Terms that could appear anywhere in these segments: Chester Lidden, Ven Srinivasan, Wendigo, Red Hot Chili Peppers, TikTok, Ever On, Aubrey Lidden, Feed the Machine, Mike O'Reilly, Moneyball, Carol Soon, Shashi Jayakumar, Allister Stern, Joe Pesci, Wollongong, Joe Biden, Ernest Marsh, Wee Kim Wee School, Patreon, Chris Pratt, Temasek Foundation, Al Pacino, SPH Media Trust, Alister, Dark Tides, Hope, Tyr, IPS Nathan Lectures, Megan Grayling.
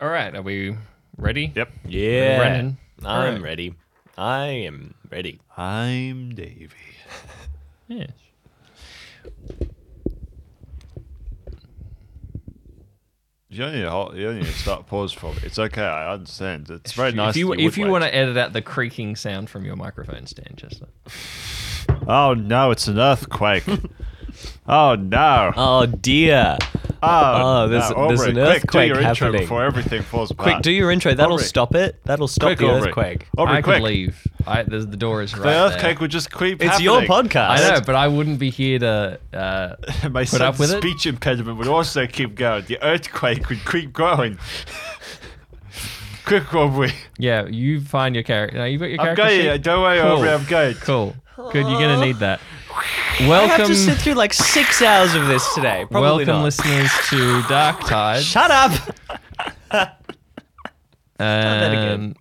All right, are we ready? Yep. Yeah. Brennan. I'm ready. I am ready. I'm Davey. Yes. You don't need to start pause for me. It's okay. I understand. It's very nice. If you want to edit out the creaking sound from your microphone stand, Chester. Oh no! It's an earthquake. Oh no! Oh dear! There's an earthquake quick, do your happening. Intro before everything falls apart. Quick, do your intro. That'll Aubrey. Stop it. That'll stop quick, the Aubrey. Earthquake. Aubrey, I could leave. The door is right there. The earthquake would just creep It's happening. Your podcast. I know, but I wouldn't be here to put up with it. My speech impediment would also keep going. The earthquake would keep growing. Quick, Aubrey. Yeah, you find your character. No, you've got your character. I'm good. Don't worry, cool. Aubrey. I'm good. Cool. Good, you're going to need that. Welcome. I have to sit through like 6 hours of this today. Probably welcome, not. Listeners, to Dark Tides. Shut up! That again.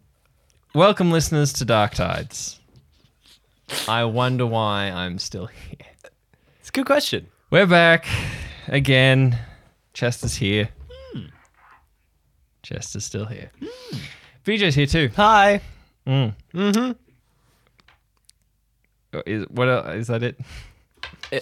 Welcome, listeners, to Dark Tides. I wonder why I'm still here. It's a good question. We're back again. Chester's here. Mm. Chester's still here. Mm. BJ's here too. Hi. Mm. Mm-hmm. Is that it?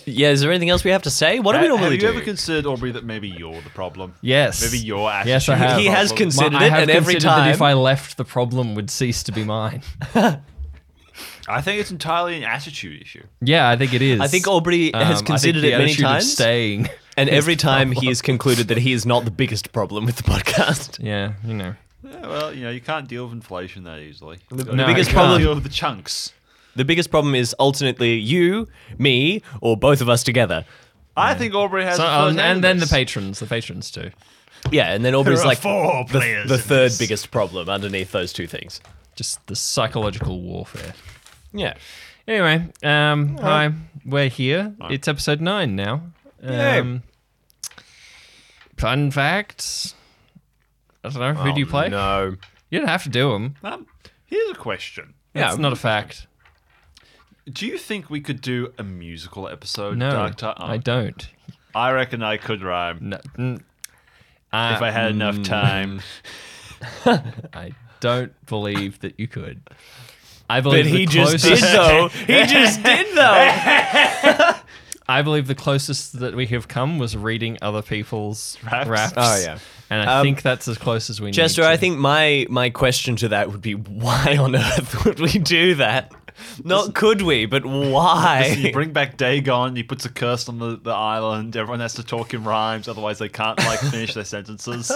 Yeah, is there anything else we have to say? What do we normally do? Have you ever considered, Aubrey, that maybe you're the problem? Yes. Maybe your attitude. Yes, I have. He has considered it, and every time. That if I left, the problem would cease to be mine. I think it's entirely an attitude issue. Yeah, I think it is. I think Aubrey has considered it many times. Staying, and every time he has concluded that he is not the biggest problem with the podcast. Yeah, you know. Yeah, well, you know, you can't deal with inflation that easily. The biggest problem is the chunks. The biggest problem is alternately you, me, or both of us together. I think Aubrey has... and then the patrons too. Yeah, and then Aubrey's like the third biggest problem underneath those two things. Just the psychological warfare. Yeah. Anyway, hi, we're here. Hi. It's episode 9 now. Fun facts. I don't know, who do you play? No. You don't have to do them. Here's a question. Yeah, it's not a fact. Do you think we could do a musical episode? No, I don't. I reckon I could rhyme. No. If I had enough time. I don't believe that you could. I believe but he just did, though. He just did, though. I believe the closest that we have come was reading other people's raps. Oh, yeah. And I think that's as close as we Chester, need to. I think my question to that would be, why on earth would we do that? Not could we, but why? You bring back Dagon, he puts a curse on the island, everyone has to talk in rhymes, otherwise they can't finish their sentences.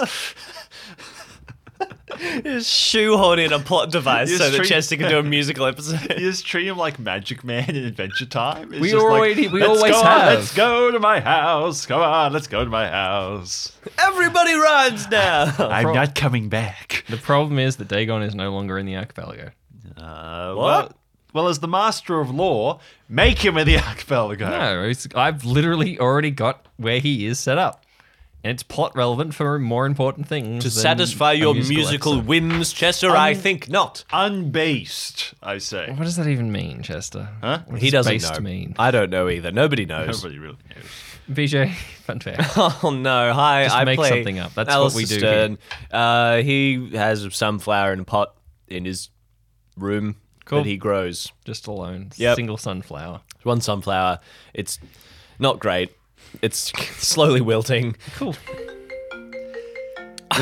You just shoehorn in a plot device so that Chester can do a musical episode. You just treat him like Magic Man in Adventure Time. It's Let's go to my house. Come on, let's go to my house. Everybody rhymes now. I'm not coming back. The problem is that Dagon is no longer in the archipelago. What? Well, as the master of law, make him in the archipelago. No, I've literally already got where he is set up. And it's plot relevant for more important things. To satisfy your musical whims, Chester, I think not. Unbased, I say. What does that even mean, Chester? Huh? What does based mean? I don't know either. Nobody knows. Nobody really knows. BJ, fun fact. Oh, no. Hi, I play... Just make something up. That's Allister what we do Stern. Here. He has a sunflower in a pot in his room. Cool. That he grows. Just alone. Yep. Single sunflower. One sunflower. It's not great. It's slowly wilting. Cool. What?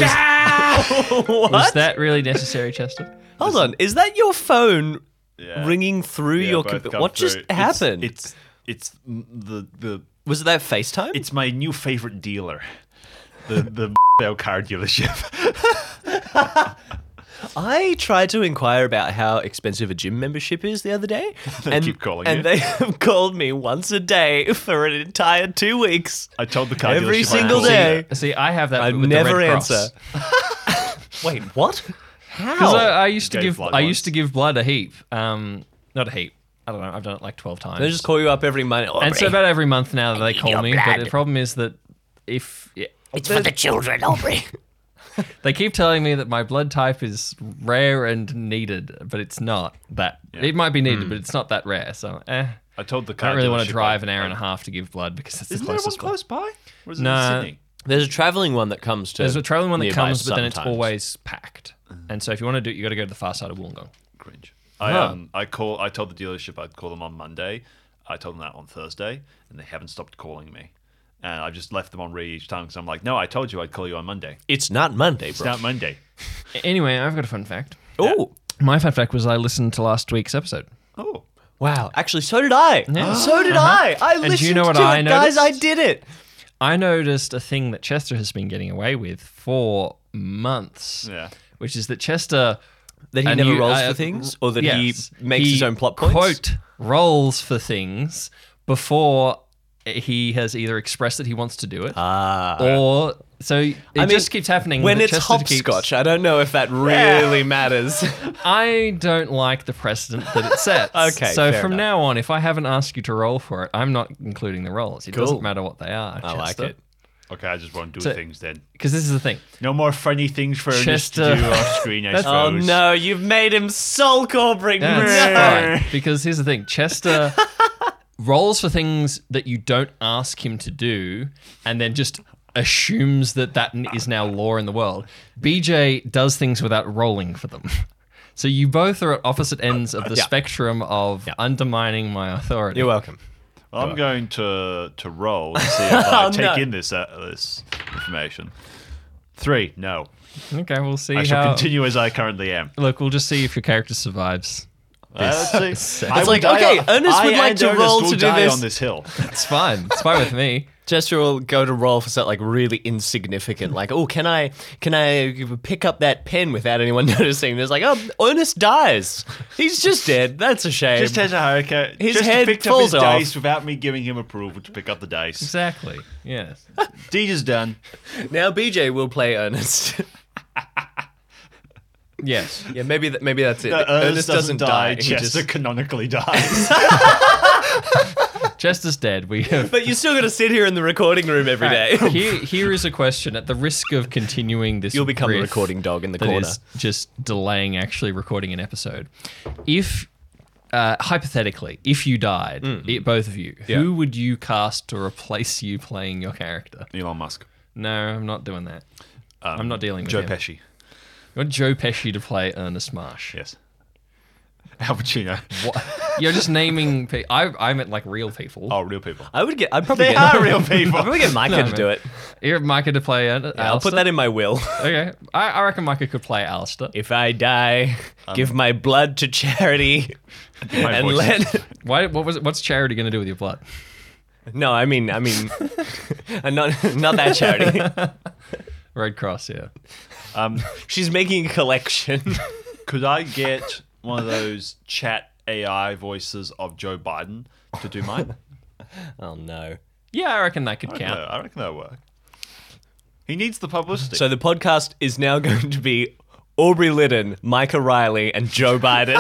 Was that really necessary, Chester? Hold on. Is that your phone ringing through your computer? What just happened? It's the... Was it that FaceTime? It's my new favorite dealer. The Bell car dealership. I tried to inquire about how expensive a gym membership is the other day. They have called me once a day for an entire 2 weeks. I told the car dealership every single day. See, I have that. I never answer. Wait, what? How? Because I used to give blood a heap. Not a heap. I don't know. I've done it like 12 times. They just call you up every month, and so about every month now that they call me. Blood. But the problem is that it's for the children, Aubrey. They keep telling me that my blood type is rare and needed, but it's not that. Yeah. It might be needed, but it's not that rare. So, I don't really want to drive an hour and a half to give blood because it's the closest one. Isn't there one close by? Or is it in Sydney? There's a traveling one that comes to. There's a traveling one that comes, but sometimes. Then it's always packed. And so if you want to do it, you got to go to the far side of Wollongong. Cringe. I told the dealership I'd call them on Monday. I told them that on Thursday, and they haven't stopped calling me. And I've just left them on read each time because I'm like, no, I told you I'd call you on Monday. It's not Monday, bro. It's not Monday. Anyway, I've got a fun fact. Oh, my fun fact was I listened to last week's episode. Oh. Wow. Actually, so did I. Yeah. So did I. I listened to it, guys. I did it. I noticed a thing that Chester has been getting away with for months, which is that Chester... That he never rolls for things? Or that he makes his own plot points? Quote, rolls for things before he has either expressed that he wants to do it or... So it just keeps happening. When it's hopscotch, I don't know if that really matters. I don't like the precedent that it sets. Okay, so from now on, if I haven't asked you to roll for it, I'm not including the rolls. It doesn't matter what they are. I like it. Okay, I just won't do things then. Because this is the thing. No more funny things for Chester Ernest to do off screen, I suppose. Oh no, you've made him sulk, Aubrey. That's fine. Because here's the thing. Chester... rolls for things that you don't ask him to do and then just assumes that is now law in the world. BJ does things without rolling for them. So you both are at opposite ends of the spectrum of undermining my authority. You're welcome. Well, I'm going to roll to see if I take in this information. 3, no. Okay, we'll see. I shall continue as I currently am. Look, we'll just see if your character survives. It's like, okay, Ernest would like to roll to do this on this hill. It's fine. It's fine with me. Jester will go to roll for something like really insignificant, like, oh, can I pick up that pen without anyone noticing? There's like, oh, Ernest dies. He's just dead. That's a shame. Just has a hurricane. His head falls off. Dice without me giving him approval to pick up the dice. Exactly. Yes. D is done. Now BJ will play Ernest. Yes. Yeah, maybe that's it. No, Ernest doesn't die. Chester just... canonically dies. Chester's dead. But you're still going to sit here in the recording room every day. Here is a question. At the risk of continuing this... You'll become a recording dog in the corner. That is just delaying actually recording an episode. If, hypothetically, if you died, both of you, who would you cast to replace you playing your character? Elon Musk. No, I'm not doing that. I'm not dealing with Joe Pesci. You want Joe Pesci to play Ernest Marsh? Yes. Al Pacino. What? You're just naming people. I meant like real people. Oh, real people. I'd probably get real people. I'd probably get Micah to do it. You're Micah to play Alister? I'll put that in my will. Okay. I reckon Micah could play Alister. If I die, give my blood to charity. What's charity going to do with your blood? No, I mean, not that charity. Red Cross, yeah. She's making a collection. Could I get one of those chat AI voices of Joe Biden to do mine? Oh, no. Yeah, I reckon that could count. I reckon that'll work. He needs the publicity. So the podcast is now going to be Aubrey Lidden, Mike O'Reilly, and Joe Biden.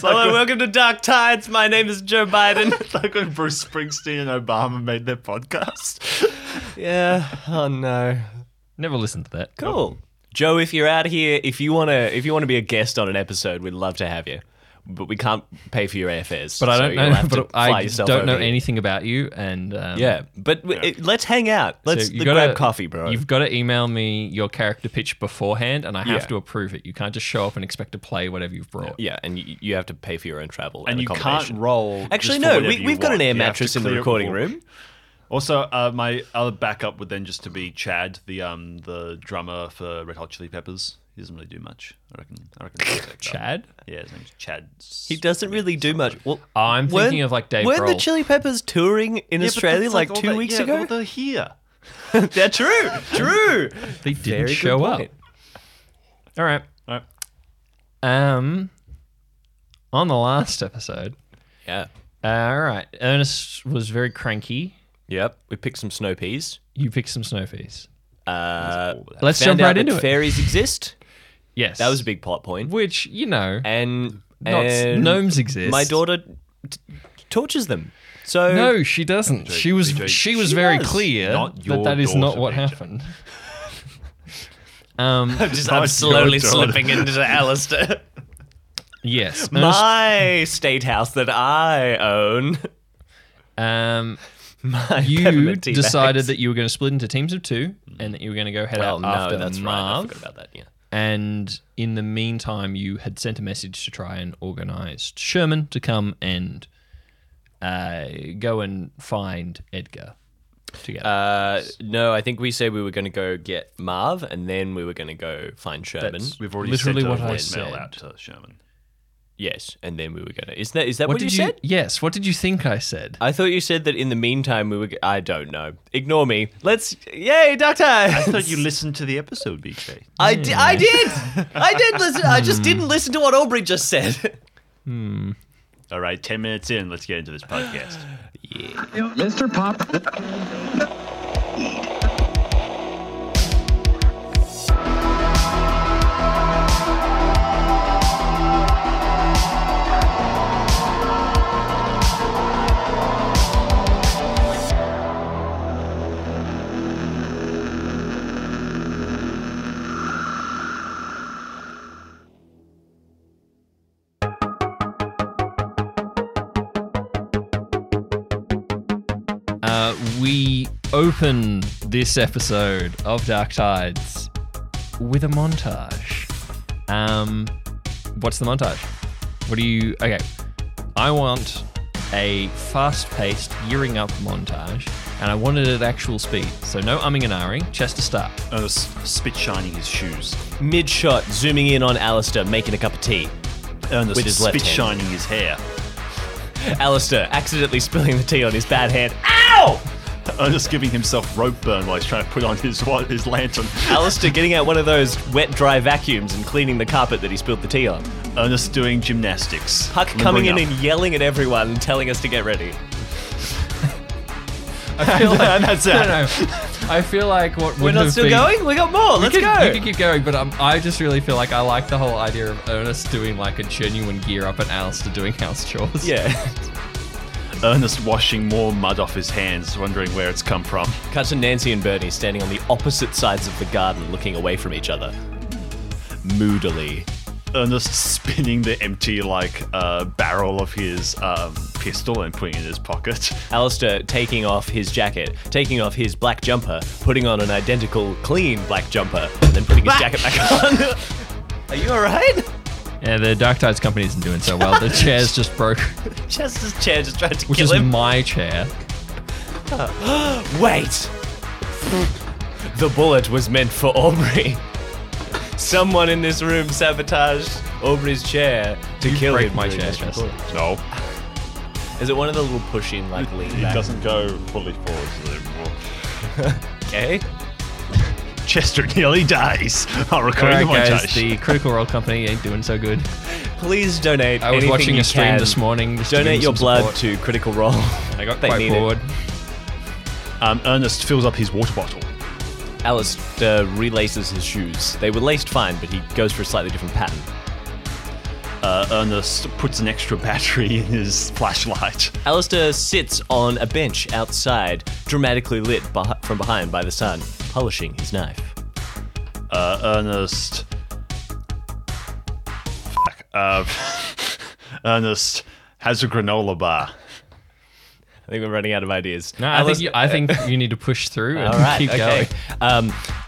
Hello, welcome to Dark Tides. My name is Joe Biden. It's like when Bruce Springsteen and Obama made their podcast. Yeah. Oh, no. Never listened to that. Cool. Joe, if you're out here, if you want to be a guest on an episode, we'd love to have you. But we can't pay for your airfares. But I don't know anything about you. And let's hang out. Let's grab coffee, bro. You've got to email me your character pitch beforehand, and I have to approve it. You can't just show up and expect to play whatever you've brought. Yeah, and you have to pay for your own travel. And you can't roll. Actually, no, we've got an air mattress in the recording room. Also, my other backup would then just to be Chad, the drummer for Red Hot Chili Peppers. He doesn't really do much, I reckon. Chad? Yeah, his name's Chad. He doesn't really do much. Well, I'm thinking of like Dave Grohl. Weren't the Chili Peppers touring in Australia like 2 weeks ago? Well, they're here. They're true. They didn't show up. All right. On the last episode. Yeah. All right. Ernest was very cranky. Yep, we picked some snow peas. You picked some snow peas. Let's jump right into it. Fairies exist. Yes, that was a big plot point. Which and gnomes exist. My daughter tortures them. So no, she doesn't. She was very clear that is not what happened. I'm slowly slipping into Alister. Yes, my state house that I own. You decided that you were going to split into teams of two and that you were going to go head out after that's Marv. Right. I forgot about that, yeah. And in the meantime, you had sent a message to try and organise Sherman to come and go and find Edgar together. No, I think we said we were going to go get Marv and then we were going to go find Sherman. That's we've already literally sent a mail out to Sherman. Yes, and then we were going to... Is that what you said? Yes, what did you think I said? I thought you said that in the meantime we were... I don't know. Ignore me. Let's... Yay, Dark Tides! I thought you listened to the episode, BJ. I did! I did listen. I just didn't listen to what Aubrey just said. All right, 10 minutes in. Let's get into this podcast. Yeah. Mr. Pop... We open this episode of Dark Tides with a montage. What's the montage? Okay, I want a fast-paced gearing up montage, and I want it at actual speed. So no umming and ahhing. Chester, start. Oh, spit shining his shoes. Mid-shot, zooming in on Alister, making a cup of tea. Ernest with his spit left shining hand. His hair. Alister accidentally spilling the tea on his bad hand. Ow! Ernest giving himself rope burn while he's trying to put on his lantern. Alister getting out one of those wet, dry vacuums and cleaning the carpet that he spilled the tea on. Ernest doing gymnastics. Puck coming in and yelling at everyone and telling us to get ready. I feel like... that's it. I feel like what we're not still going. We got more. Let's go. You can keep going, but I just really feel like I like the whole idea of Ernest doing like a genuine gear up and Alister doing house chores. Yeah. Ernest washing more mud off his hands, wondering where it's come from. Cut to Nancy and Bernie standing on the opposite sides of the garden, looking away from each other, moodily. Ernest spinning the empty, barrel of his pistol and putting it in his pocket. Alister taking off his jacket, taking off his black jumper, putting on an identical clean black jumper, and then putting his jacket back on. Are you all right? Yeah, the Dark Tides company isn't doing so well. The chair's just broke. Chester's chair just tried to kill him. Which is my chair. Wait! The bullet was meant for Aubrey. Someone in this room sabotaged Aubrey's chair to kill him. My chair, Chester. No. Is it one of the little pushing, lean back? It doesn't go fully forward anymore. Okay. Chester nearly dies. I'll record the montage. Guys, the Critical Role company ain't doing so good. Please donate. I was watching a stream this morning. Donate your blood to Critical Role. I got quite bored. Ernest fills up his water bottle. Alister relaces his shoes. They were laced fine, but he goes for a slightly different pattern. Ernest puts an extra battery in his flashlight. Alister sits on a bench outside, dramatically lit from behind by the sun, polishing his knife. Ernest... Fuck. Ernest has a granola bar. I think we're running out of ideas. No, I think you need to push through and keep going.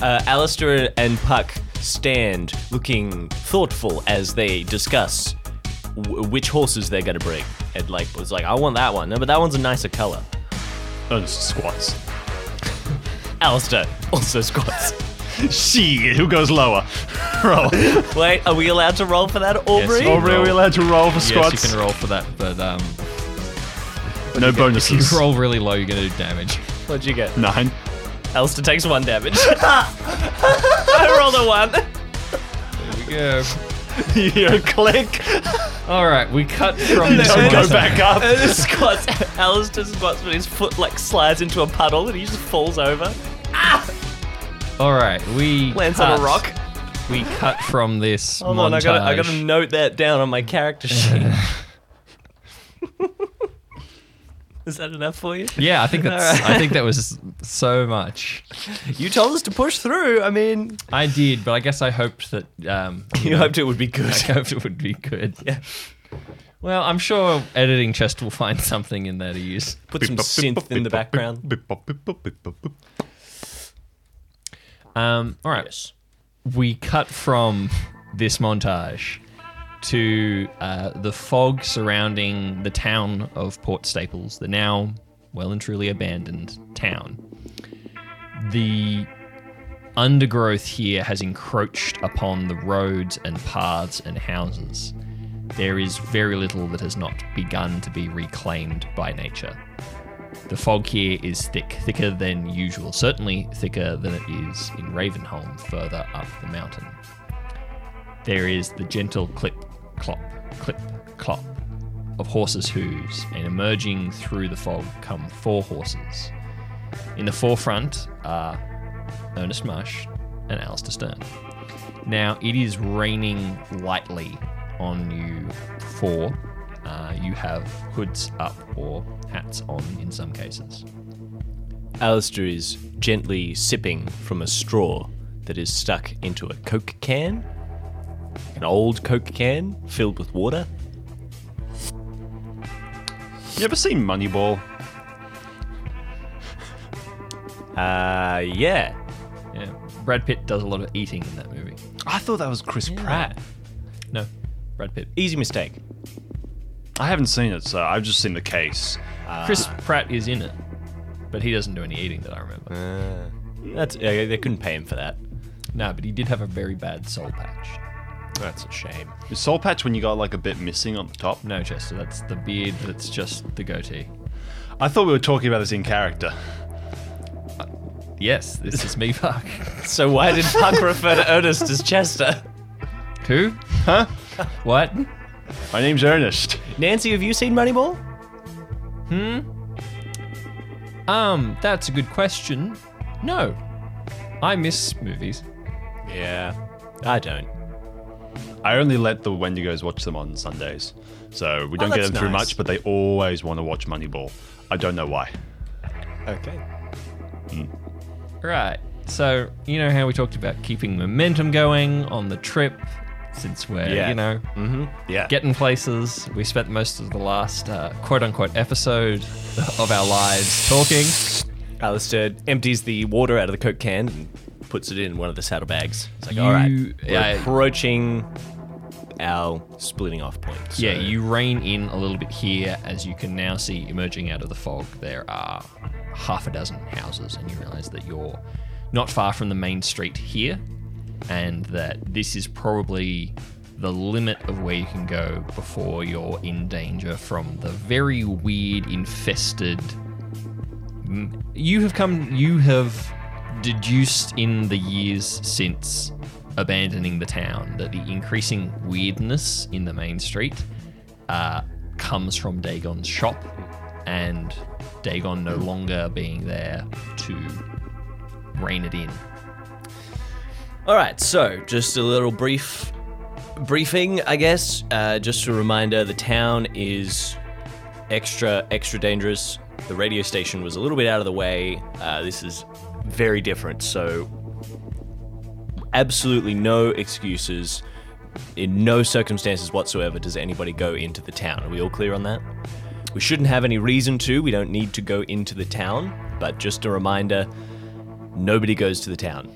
Alister and Puck stand looking thoughtful as they discuss which horses they're going to bring. Ed was like, I want that one. No, but that one's a nicer color. Ernest squats. Alister also squats. She, who goes lower? Roll. Wait, are we allowed to roll for that, Aubrey? Yes, Aubrey, are we allowed to roll for squats? Yes, you can roll for that, but... No bonuses. If you roll really low, you're going to do damage. What'd you get? 9. Alister takes 1 damage. I rolled a 1. There we go. You click. All right, we cut from... Don't go back up. Alister squats, but his foot slides into a puddle and he just falls over. All right, we lands on a rock. We cut from this montage. Hold on, I got to note that down on my character sheet. Is that enough for you? Yeah, I think that's. Right. I think that was so much. You told us to push through. I mean, I did, but I guess I hoped that. You hoped it would be good. I hoped it would be good. Yeah. Well, I'm sure editing Chest will find something in there to use. Put some synth in the background. All right. Yes. We cut from this montage to the fog surrounding the town of Port Staples, the now well and truly abandoned town. The undergrowth here has encroached upon the roads and paths and houses. There is very little that has not begun to be reclaimed by nature. The fog here is thick, thicker than usual, certainly thicker than it is in Ravenholm further up the mountain. There is the gentle clip, clop, clip, clop of horses' hooves, and emerging through the fog come four horses. In the forefront are Ernest Marsh and Allister Stern. Now, it is raining lightly on you four. You have hoods up or hats on in some cases. Allister is gently sipping from a straw that is stuck into a Coke can, an old Coke can filled with water. You ever seen Moneyball? Yeah. Yeah. Brad Pitt does a lot of eating in that movie. I thought that was Chris Pratt. No, Brad Pitt. Easy mistake. I haven't seen it, so I've just seen the case. Chris Pratt is in it, but he doesn't do any eating that I remember. They couldn't pay him for that. No, but he did have a very bad soul patch. That's a shame. Is soul patch when you got like a bit missing on the top? No, Chester, that's the beard that's just the goatee. I thought we were talking about this in character. Yes, this is me, Puck. So why did Puck refer to Ernest as Chester? Who? Huh? What? My name's Ernest. Nancy, have you seen Moneyball? That's a good question. No. I miss movies. Yeah, I don't. I only let the Wendigos watch them on Sundays. So we don't get them through much, but they always want to watch Moneyball. I don't know why. Okay. Right, so you know how we talked about keeping momentum going on the trip, since we're, getting places. We spent most of the last quote-unquote episode of our lives talking. Alister empties the water out of the Coke can and puts it in one of the saddlebags. It's like, all right, we're approaching our splitting off point. So. Yeah, you rein in a little bit here. As you can now see emerging out of the fog, there are half a dozen houses, and you realise that you're not far from the main street here, and that this is probably the limit of where you can go before you're in danger from the very weird infested... You have deduced in the years since abandoning the town that the increasing weirdness in the main street comes from Dagon's shop, and Dagon no longer being there to rein it in. All right, so just a little briefing, I guess. Just a reminder, the town is extra dangerous. The radio station was a little bit out of the way. This is very different, so absolutely no excuses. In no circumstances whatsoever does anybody go into the town. Are we all clear on that? We shouldn't have any reason to. We don't need to go into the town. But just a reminder, nobody goes to the town.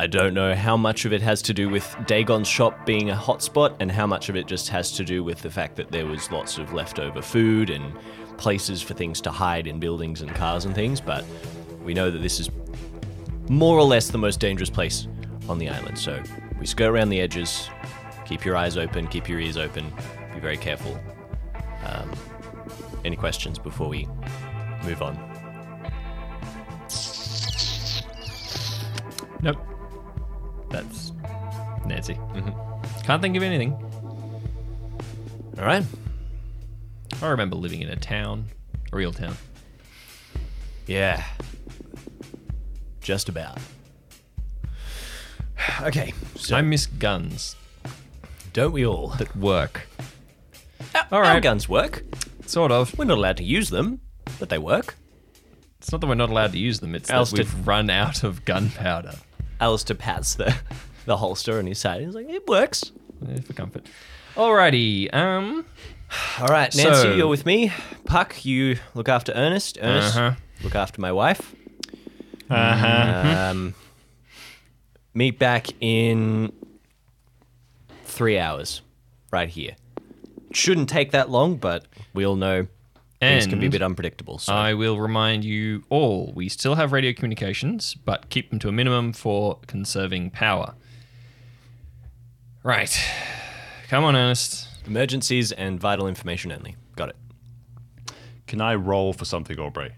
I don't know how much of it has to do with Dagon's shop being a hotspot and how much of it just has to do with the fact that there was lots of leftover food and places for things to hide in buildings and cars and things. But we know that this is more or less the most dangerous place on the island. So we skirt around the edges, keep your eyes open, keep your ears open, be very careful. Any questions before we move on? Nope. That's Nancy. Mm-hmm. Can't think of anything. All right. I remember living in a town, a real town. Yeah. Just about. Okay. So I miss guns. Don't we all? That work. All right. Our guns work. Sort of. We're not allowed to use them, but they work. It's not that we're not allowed to use them, it's Alister, that we've run out of gunpowder. Alister pats the holster on his side. He's like, it works. Yeah, for comfort. Alrighty. All right, Nancy, so, you're with me. Puck, you look after Ernest. Ernest, look after my wife. Meet back in 3 hours right here. Shouldn't take that long, but we all know things can be a bit unpredictable. So. I will remind you all, we still have radio communications, but keep them to a minimum for conserving power. Right. Come on, Ernest. Emergencies and vital information only. Got it. Can I roll for something, Aubrey?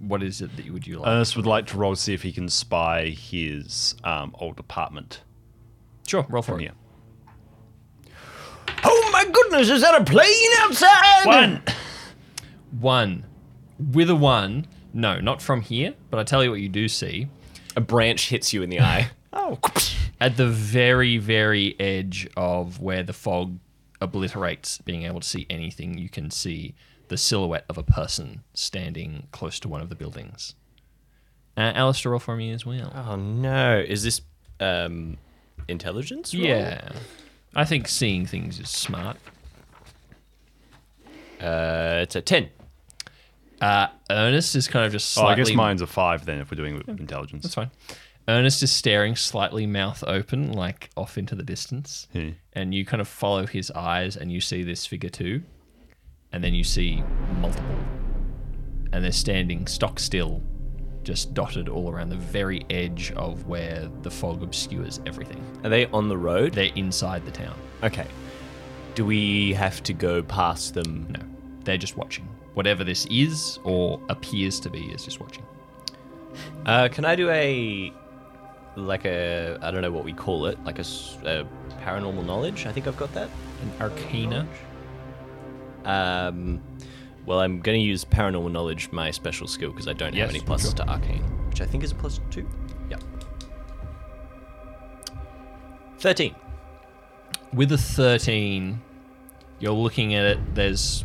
What is it that you would like? Ernest would like to roll to see if he can spy his old apartment. Sure, roll for it. Oh my goodness, is that a plane outside? One. With a one. No, not from here, but I tell you what you do see. A branch hits you in the eye. Oh. At the very, very edge of where the fog obliterates being able to see anything, you can see the silhouette of a person standing close to one of the buildings. Alister, roll for me as well. Oh, no. Is this intelligence roll? Yeah. I think seeing things is smart. It's a 10. Ernest is kind of just slightly... Oh, I guess mine's a 5 then if we're doing intelligence. That's fine. Ernest is staring slightly mouth open, like off into the distance. Yeah. And you kind of follow his eyes and you see this figure too. And then you see multiple. And they're standing stock still, just dotted all around the very edge of where the fog obscures everything. Are they on the road? They're inside the town. Okay. Do we have to go past them? No. They're just watching. Whatever this is or appears to be is just watching. Can I do I don't know what we call it, like a paranormal knowledge? I think I've got that. An arcana. Well, I'm going to use paranormal knowledge, my special skill, because I don't have any pluses to arcane, which I think is a +2. Yep. 13. With a 13, you're looking at it. There's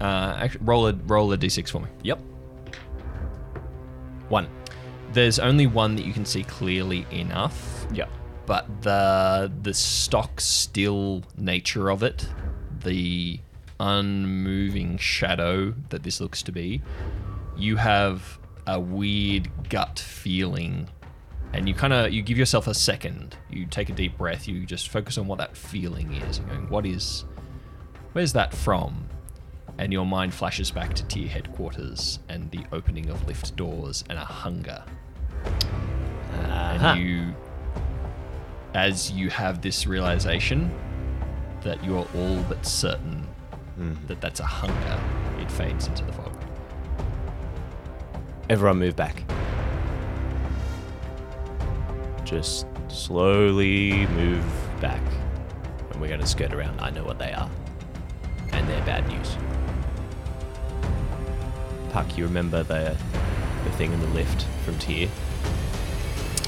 actually, roll a d6 for me. Yep. 1. There's only one that you can see clearly enough. Yep. But the stock still nature of it, the unmoving shadow that this looks to be, you have a weird gut feeling, and you give yourself a second, you take a deep breath, you just focus on what that feeling is and going, where's that from? And your mind flashes back to Tyr headquarters and the opening of lift doors and a hunger. And you, as you have this realization that you are all but certain that that's a hunger, it fades into the fog. Everyone move back. Just slowly move back. And we're going to skirt around. I know what they are. And they're bad news. Puck, you remember the thing in the lift from Tyr?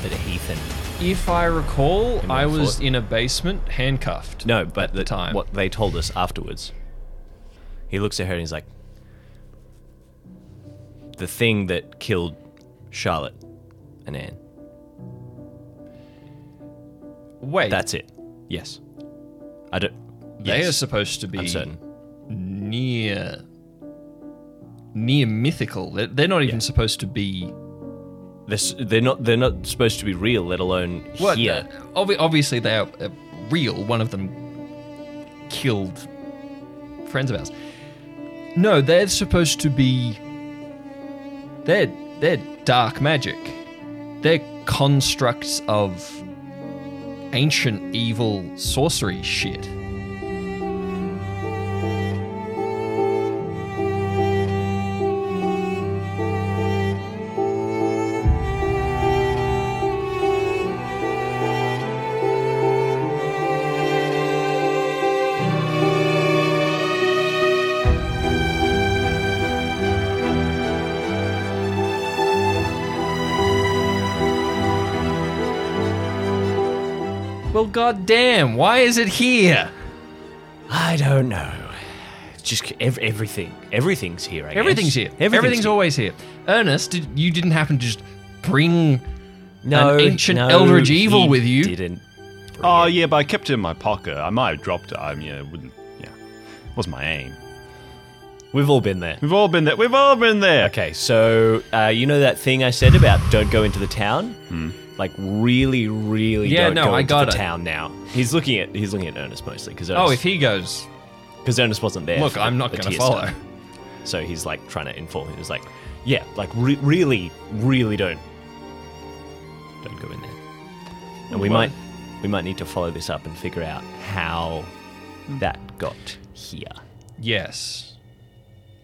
That Heathen. If I recall, I was in a basement handcuffed. No, but at the time. What they told us afterwards. He looks at her and he's like, the thing that killed Charlotte and Anne. Wait. That's it. Yes. They are supposed to be near mythical. They're not even supposed to be... They're not supposed to be real, let alone here. Obviously, they are real. One of them killed friends of ours. No, they're supposed to be... They're dark magic. They're constructs of ancient evil sorcery shit. God damn, why is it here? I don't know. Just everything. Everything's here, I guess. Everything's here. Everything's always here. Ernest, you didn't happen to just bring an ancient eldritch evil with you? Didn't. Oh, yeah, but I kept it in my pocket. I might have dropped it. I mean, yeah, it wouldn't. Yeah. was my aim. We've all been there. Okay, so you know that thing I said about don't go into the town? Hmm. Like really don't go into the town now. He's looking at Ernest mostly because if he goes, because Ernest wasn't there. Look, I'm not going to follow. Stuff. So he's like trying to inform him. He's like, yeah, like really don't go in there. And we might need to follow this up and figure out how that got here. Yes.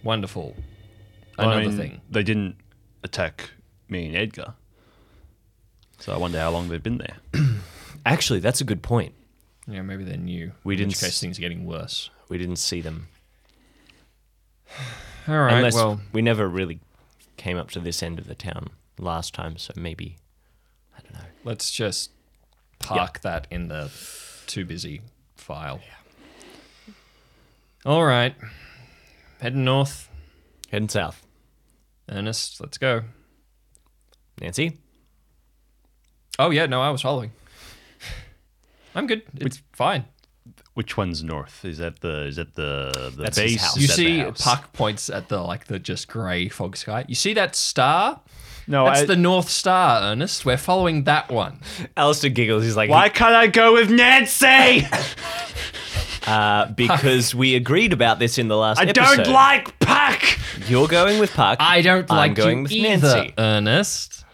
Wonderful. Another thing. They didn't attack me and Edgar. So I wonder how long they've been there. Actually, that's a good point. Yeah, maybe they're new. In which case, things are getting worse. We didn't see them. All right, we never really came up to this end of the town last time, so maybe, I don't know. Let's just park that in the too busy file. Yeah. All right. Heading north. Heading south. Ernest, let's go. Nancy? Oh, yeah, no, I was following. I'm good. It's fine. Which one's north? Is that the base? You see Puck points at the just grey fog sky. You see that star? No, that's the North Star, Ernest. We're following that one. Alister giggles. He's like, why can't I go with Nancy? Because we agreed about this in the last episode. I don't like Puck. You're going with Puck. I don't like going with Nancy. Ernest.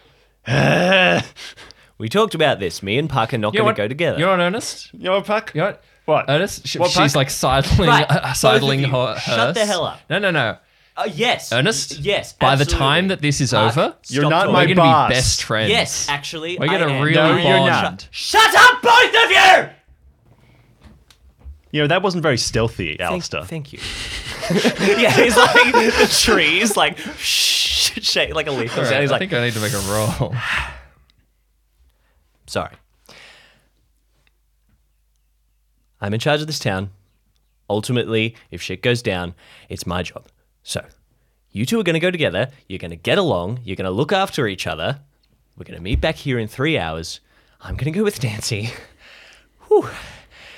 We talked about this. Me and Puck are not going to go together. You're on Ernest? You're on Puck? You're on what? Ernest? She's like sidling, right. Sidling her. Shut the hell up. No. Yes. Ernest? Yes. By absolutely. The time that this is Puck, over, you're not my boss. We're going to be best friends. Yes, actually. We're going to really bond. Shut up, both of you! You know, that wasn't very stealthy, Alister. Thank you. Yeah, he's like the trees, like, shake like a leaf. Right, he's I think I need to make a roll. Sorry. I'm in charge of this town. Ultimately, if shit goes down, it's my job. So, you two are going to go together. You're going to get along. You're going to look after each other. We're going to meet back here in 3 hours. I'm going to go with Nancy. Whew.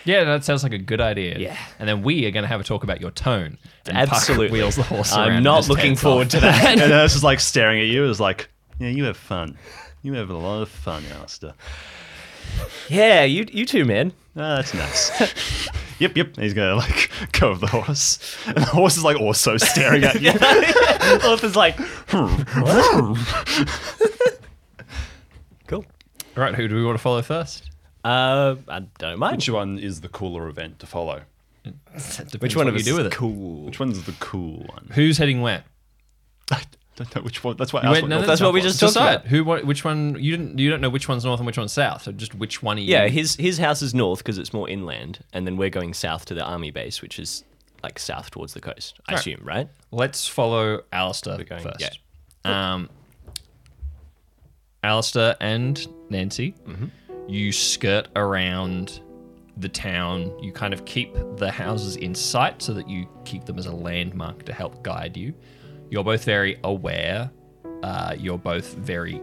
Yeah, that sounds like a good idea. Yeah. And then we are going to have a talk about your tone. And absolutely. Puck wheels the horse around. I'm not looking forward to that. And Ernest is like staring at you. It's like, yeah, you have fun. You have a lot of fun, Alister. Yeah, you too, man. Oh, that's nice. Yep. He's going to, go with the horse. And the horse is, also staring at you. The horse is like... Cool. All right, who do we want to follow first? I don't mind. Which one is the cooler event to follow? Which one do you do with it? Cool. Which one's the cool one? Who's heading where? I don't know which one. That's what we just talked about. Which one? You don't know which one's north and which one's south. So just which one are you? Yeah, his house is north because it's more inland, and then we're going south to the army base, which is south towards the coast. I assume, right? Let's follow Alister first. Yeah. Cool. Alister and Nancy, you skirt around the town. You kind of keep the houses in sight so that you keep them as a landmark to help guide you. You're both very aware. You're both very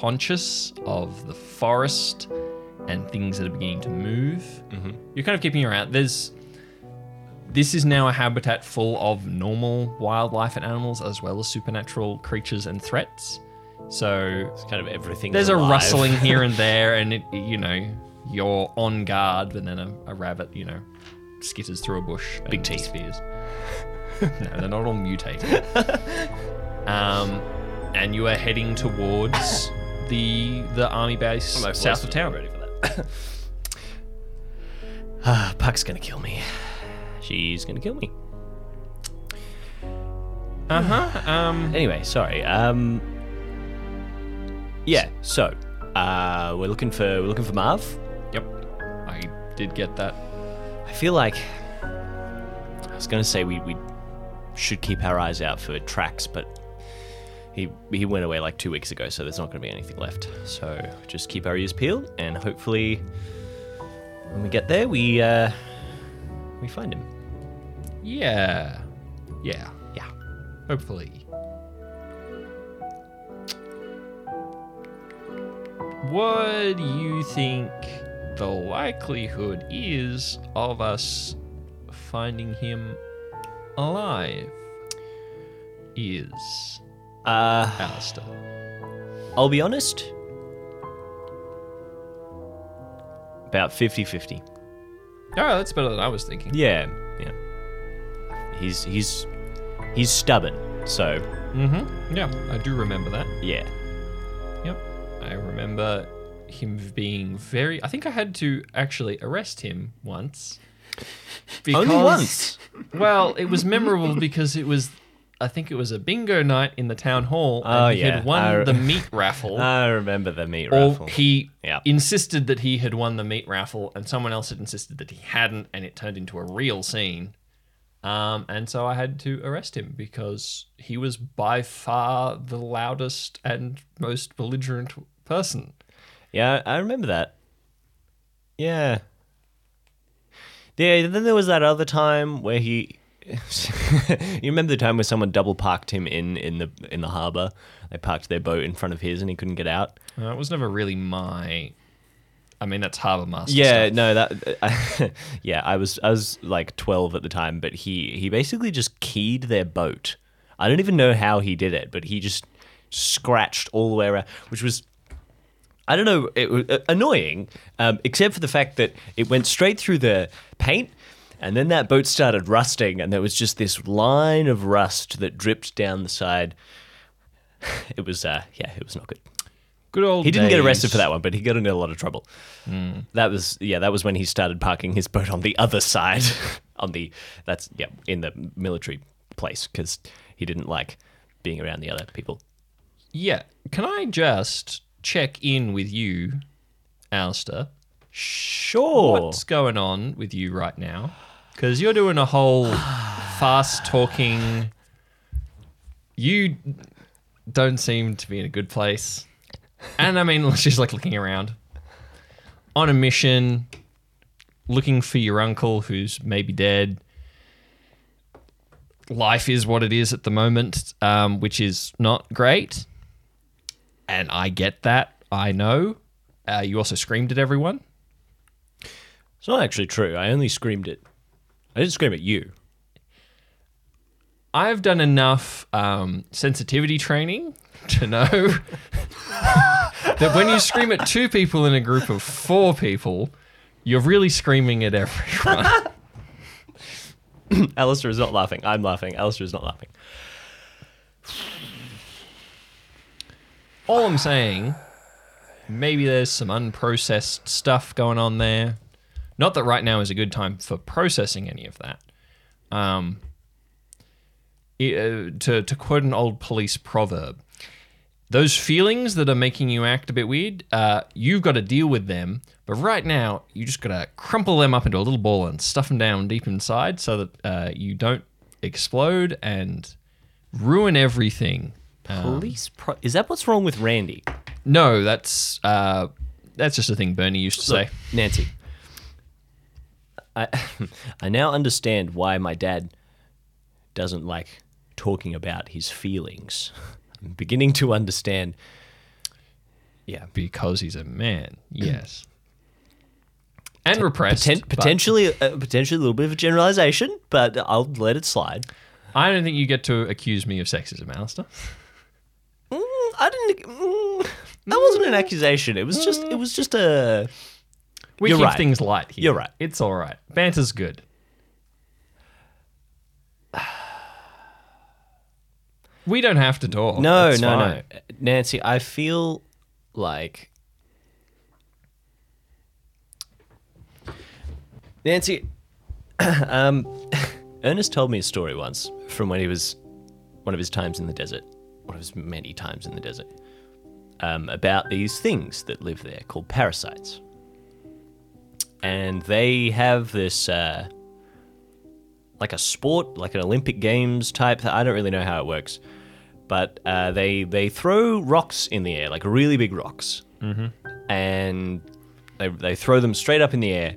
conscious of the forest and things that are beginning to move. Mm-hmm. You're kind of keeping around. This is now a habitat full of normal wildlife and animals as well as supernatural creatures and threats. So it's kind of everything. There's alive. A rustling here and there, and you're on guard, and then a rabbit, skitters through a bush. Big teeth. Spears. No, they're not all mutated. And you are heading towards the army base south of town. Ready for that. Puck's gonna kill me. She's gonna kill me. Anyway, sorry. Yeah. So, we're looking for Marv. Yep. I did get that. I feel like I was gonna say we should keep our eyes out for tracks, but he went away 2 weeks ago, so there's not going to be anything left. So just keep our ears peeled, and hopefully when we get there, we find him. Yeah. Hopefully. What do you think the likelihood is of us finding him alive is Alister. I'll be honest, about 50-50. Oh, that's better than I was thinking. Yeah, yeah. He's stubborn, so. Mm-hmm. Yeah, I do remember that. Yeah. Yep. I remember him being very... I think I had to actually arrest him once. Because, only once? Well, it was memorable because it was... I think it was a bingo night in the town hall, and he had won the meat raffle. I remember the meat raffle. He insisted that he had won the meat raffle, and someone else had insisted that he hadn't, and it turned into a real scene. And so I had to arrest him because he was by far the loudest and most belligerent person. Yeah, I remember that. Yeah. Yeah, then there was that other time where he... You remember the time where someone double parked him in the harbour? They parked their boat in front of his and he couldn't get out. It was never really my... I mean, that's harbour master stuff. No, that... I was like 12 at the time, but he basically just keyed their boat. I don't even know how he did it, but he just scratched all the way around, which was... I don't know, it was annoying, except for the fact that it went straight through the paint, and then that boat started rusting, and there was just this line of rust that dripped down the side. It was, it was not good. Good old days. He didn't get arrested for that one, but he got into a lot of trouble. Mm. That was when he started parking his boat on the other side, in the military place, because he didn't like being around the other people. Yeah, can I just... check in with you, Alister. Sure. What's going on with you right now? Because you're doing a whole fast talking. You don't seem to be in a good place. And I mean, she's like looking around. On a mission, looking for your uncle who's maybe dead. Life is what it is at the moment, which is not great. And I get that. I know. You also screamed at everyone. It's not actually true. I only screamed at... I didn't scream at you. I've done enough sensitivity training to know that when you scream at two people in a group of four people, you're really screaming at everyone. Alister is not laughing. I'm laughing. Alister is not laughing. All I'm saying, maybe there's some unprocessed stuff going on there. Not that right now is a good time for processing any of that. To quote an old police proverb, those feelings that are making you act a bit weird, you've got to deal with them. But right now, you just got to crumple them up into a little ball and stuff them down deep inside so that you don't explode and ruin everything. Police is that what's wrong with Randy? No, that's just a thing Bernie used to say. Nancy, I now understand why my dad doesn't like talking about his feelings. I'm beginning to understand. Yeah, because he's a man. Yes, and repressed. Potentially a little bit of a generalization, but I'll let it slide. I don't think you get to accuse me of sexism, Alister. That wasn't an accusation. It was just a... We keep things light here. You're right. It's all right. Banter's good. We don't have to talk. No. Nancy, I feel like... Nancy, Ernest told me a story once from when he was... one of his many times in the desert, about these things that live there called parasites. And they have this, like a sport, like an Olympic Games type. I don't really know how it works. But they throw rocks in the air, like really big rocks. Mm-hmm. And they throw them straight up in the air,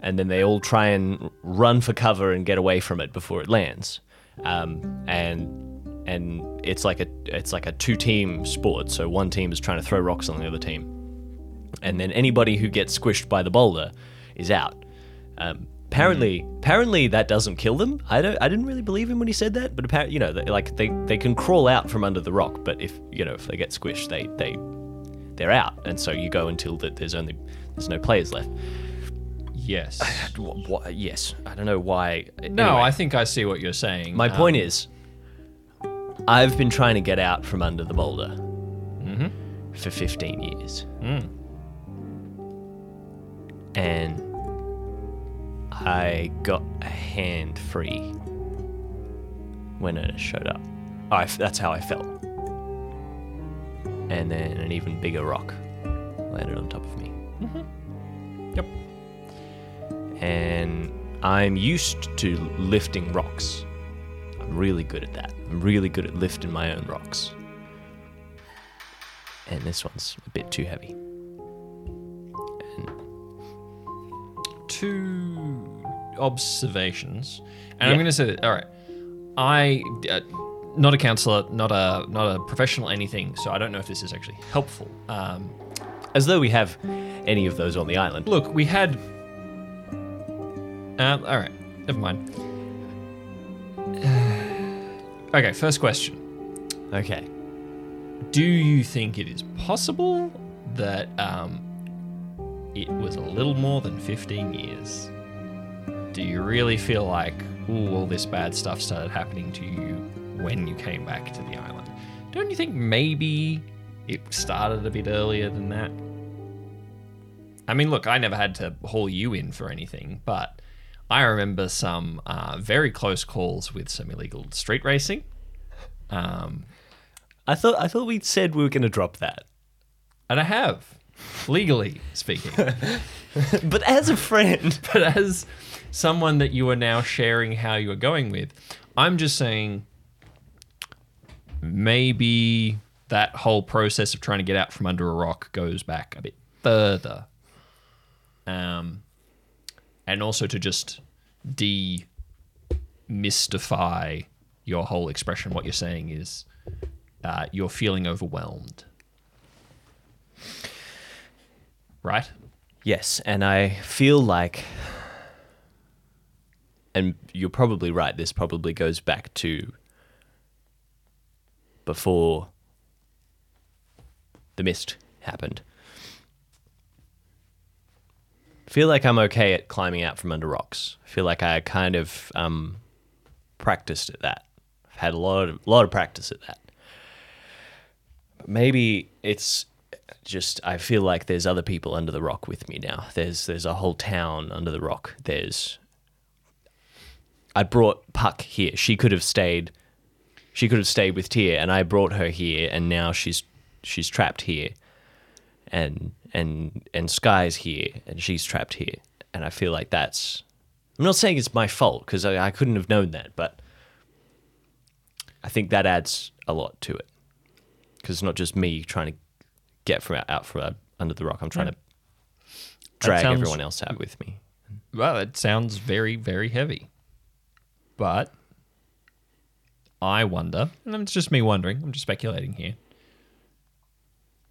and then they all try and run for cover and get away from it before it lands. And it's like a two-team sport, so one team is trying to throw rocks on the other team. And then anybody who gets squished by the boulder is out. Apparently that doesn't kill them. I didn't really believe him when he said that, but apparently, you know, they can crawl out from under the rock, but if they get squished, they're out, and so you go until there's no players left. Yes. Yes. I don't know why. No, anyway, I think I see what you're saying. My point is, I've been trying to get out from under the boulder for 15 years. Mm. And I got a hand free when Ernest showed up. That's how I felt. And then an even bigger rock landed on top of me. Mm-hmm. Yep. And I'm used to lifting rocks. I'm really good at that. I'm really good at lifting my own rocks. And this one's a bit too heavy. And two observations. And yeah. I'm going to say that, all right, I... not a counsellor, not a professional anything, so I don't know if this is actually helpful. As though we have any of those on the island. Look, we had... all right, never mind. Okay, first question. Okay. Do you think it is possible that it was a little more than 15 years? Do you really feel like, all this bad stuff started happening to you when you came back to the island? Don't you think maybe it started a bit earlier than that? I mean, look, I never had to haul you in for anything, but... I remember some very close calls with some illegal street racing. I thought we said we were going to drop that, and I have, legally speaking. But as a friend, but as someone that you are now sharing how you are going with, I'm just saying maybe that whole process of trying to get out from under a rock goes back a bit further. And also to just demystify your whole expression. What you're saying is you're feeling overwhelmed. Right? Yes, and I feel like... And you're probably right. This probably goes back to before the mist happened. Feel like I'm okay at climbing out from under rocks. I feel like I kind of practiced at that. I've had a lot of practice at that. But maybe it's just I feel like there's other people under the rock with me now. There's a whole town under the rock. I brought Puck here. She could have stayed with Tyr, and I brought her here, and now she's trapped here. And Sky's here, and she's trapped here. And I feel like that's... I'm not saying it's my fault, because I couldn't have known that, but I think that adds a lot to it. Because it's not just me trying to get from out from under the rock. I'm trying to drag everyone else out with me. Well, it sounds very, very heavy. But I wonder, and it's just me wondering, I'm just speculating here,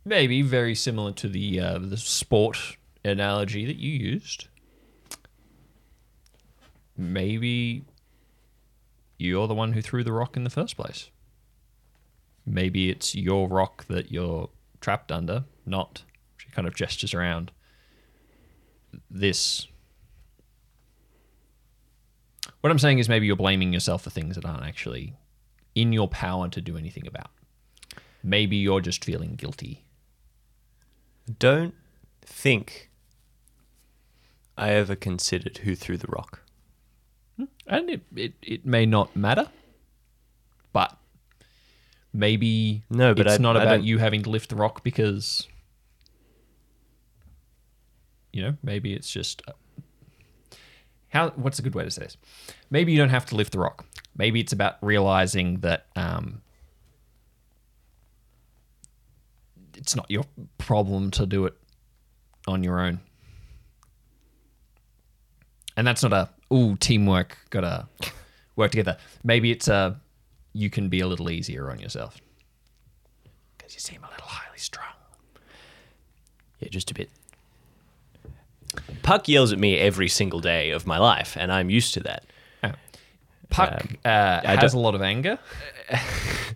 maybe very similar to the sport analogy that you used. Maybe you're the one who threw the rock in the first place. Maybe it's your rock that you're trapped under, not, she kind of gestures around, this. What I'm saying is maybe you're blaming yourself for things that aren't actually in your power to do anything about. Maybe you're just feeling guilty. Don't think I ever considered who threw the rock. And it may not matter, but maybe no, but it's not about you having to lift the rock because, you know, maybe it's just... What's a good way to say this? Maybe you don't have to lift the rock. Maybe it's about realizing that... it's not your problem to do it on your own. And that's not teamwork, gotta work together. Maybe it's you can be a little easier on yourself. Because you seem a little highly strung. Yeah, just a bit. Puck yells at me every single day of my life, and I'm used to that. Puck has a lot of anger,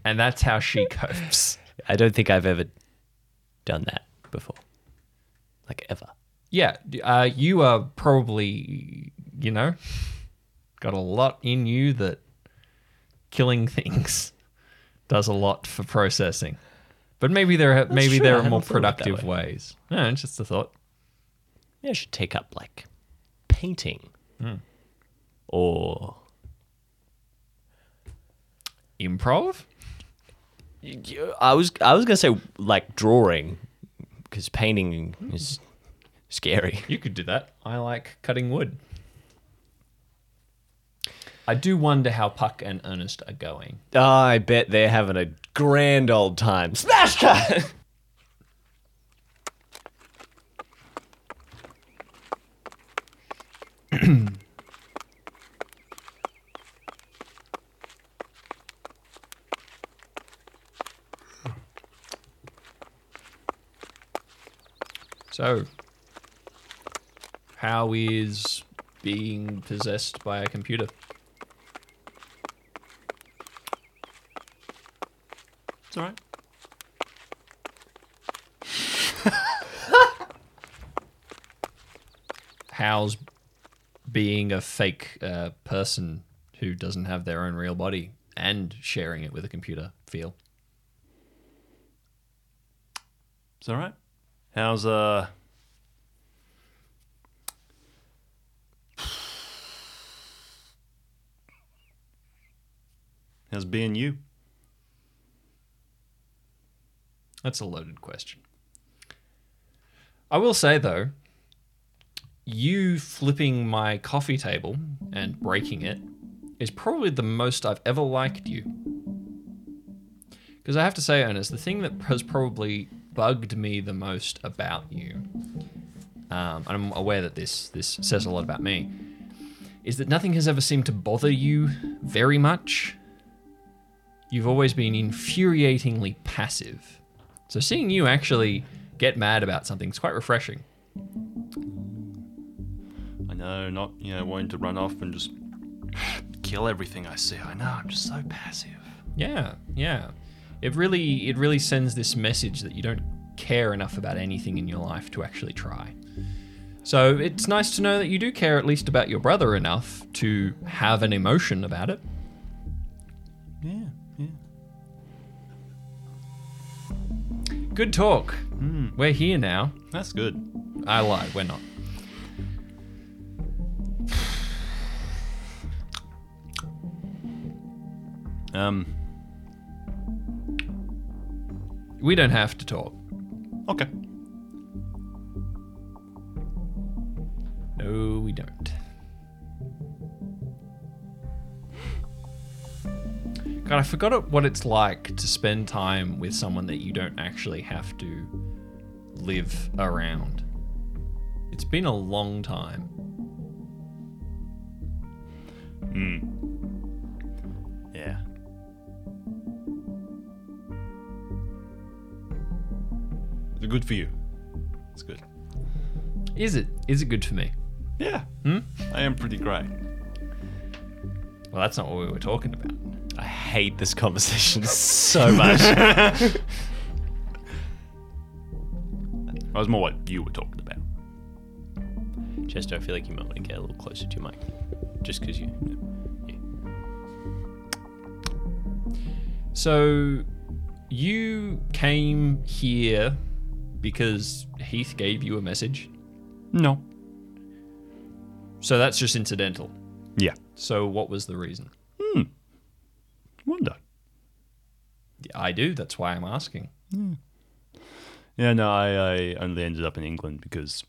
and that's how she copes. I don't think I've ever done that before. Like, ever. Yeah, you are probably, you know, got a lot in you that killing things does a lot for processing. But maybe there are more productive ways. No, it's just a thought. Yeah, I should take up, like, painting or... improv? I was going to say, like, drawing, because painting is scary. You could do that. I like cutting wood. I do wonder how Puck and Ernest are going. Oh, I bet they're having a grand old time. Smash cut! So, how is being possessed by a computer? It's alright. How's being a fake person who doesn't have their own real body and sharing it with a computer feel? It's alright. How's how's being you? That's a loaded question. I will say though, you flipping my coffee table and breaking it is probably the most I've ever liked you. Because I have to say, Ernest, the thing that has probably bugged me the most about you, and I'm aware that this says a lot about me, is that nothing has ever seemed to bother you very much. You've always been infuriatingly passive. So seeing you actually get mad about something is quite refreshing. I know, not, you know, wanting to run off and just kill everything I see. I know, I'm just so passive. Yeah. It really sends this message that you don't care enough about anything in your life to actually try. So it's nice to know that you do care at least about your brother enough to have an emotion about it. Yeah. Good talk. We're here now. That's good. I lied, we're not. We don't have to talk. Okay. No, we don't. God, I forgot what it's like to spend time with someone that you don't actually have to live around. It's been a long time. Yeah. Good for you. It's good. Is it? Is it good for me? Yeah. I am pretty great. Well, that's not what we were talking about. I hate this conversation so much. That was more what you were talking about. Chester, I feel like you might want to get a little closer to your mic. Just because you... Yeah. So, you came here... because Heath gave you a message? No. So that's just incidental? Yeah. So what was the reason? Wonder. I do. That's why I'm asking. Yeah, no, I only ended up in England because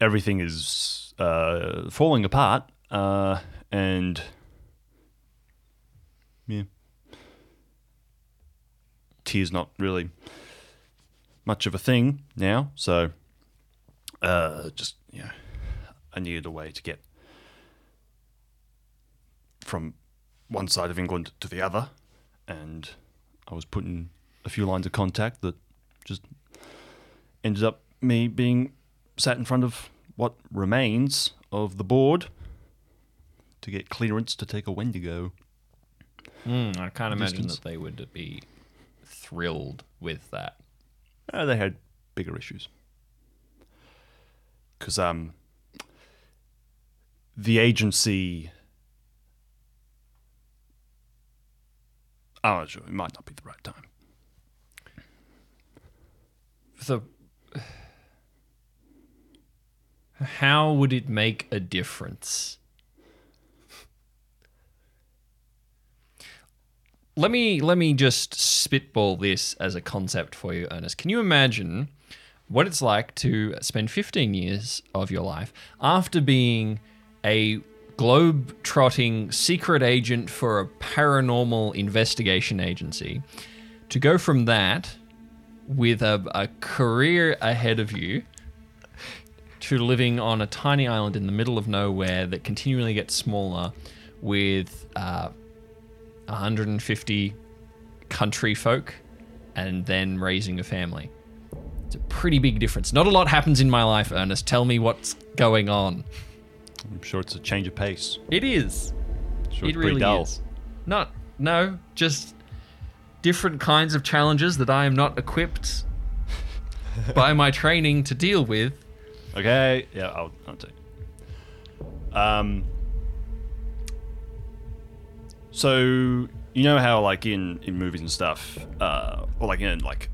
everything is falling apart and... yeah. Tears not really... much of a thing now, so just, you know, I needed a way to get from one side of England to the other, and I was put in a few lines of contact that just ended up me being sat in front of what remains of the board to get clearance to take a Wendigo. I can't imagine that they would be thrilled with that. They had bigger issues. Because the agency... I'm not sure. It might not be the right time. So, how would it make a difference? Let me just spitball this as a concept for you, Ernest. Can you imagine what it's like to spend 15 years of your life after being a globe-trotting secret agent for a paranormal investigation agency, to go from that with a career ahead of you to living on a tiny island in the middle of nowhere that continually gets smaller with 150 country folk and then raising a family. It's a pretty big difference. Not a lot happens in my life, Ernest. Tell me what's going on. I'm sure it's a change of pace. It is. I'm sure it's pretty dull. No, just different kinds of challenges that I am not equipped by my training to deal with. Okay, yeah, I'll take it. So, you know how, like, in movies and stuff, or, like, in, like,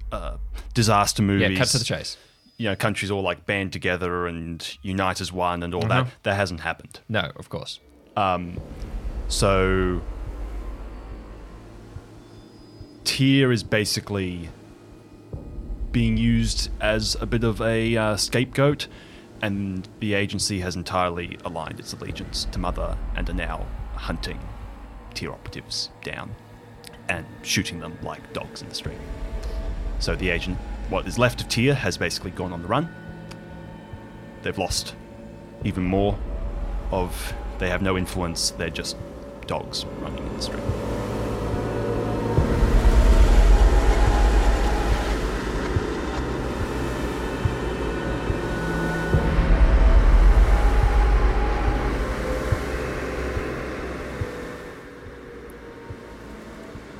disaster movies... Yeah, cut to the chase. You know, countries all like band together and unite as one and all that. That hasn't happened. No, of course. So Tyr is basically being used as a bit of a scapegoat, and the agency has entirely aligned its allegiance to Mother and are now hunting Tyr operatives down and shooting them like dogs in the street. So the agent... what is left of Tyr has basically gone on the run. They've lost even more of... they have no influence. They're just dogs running in the street.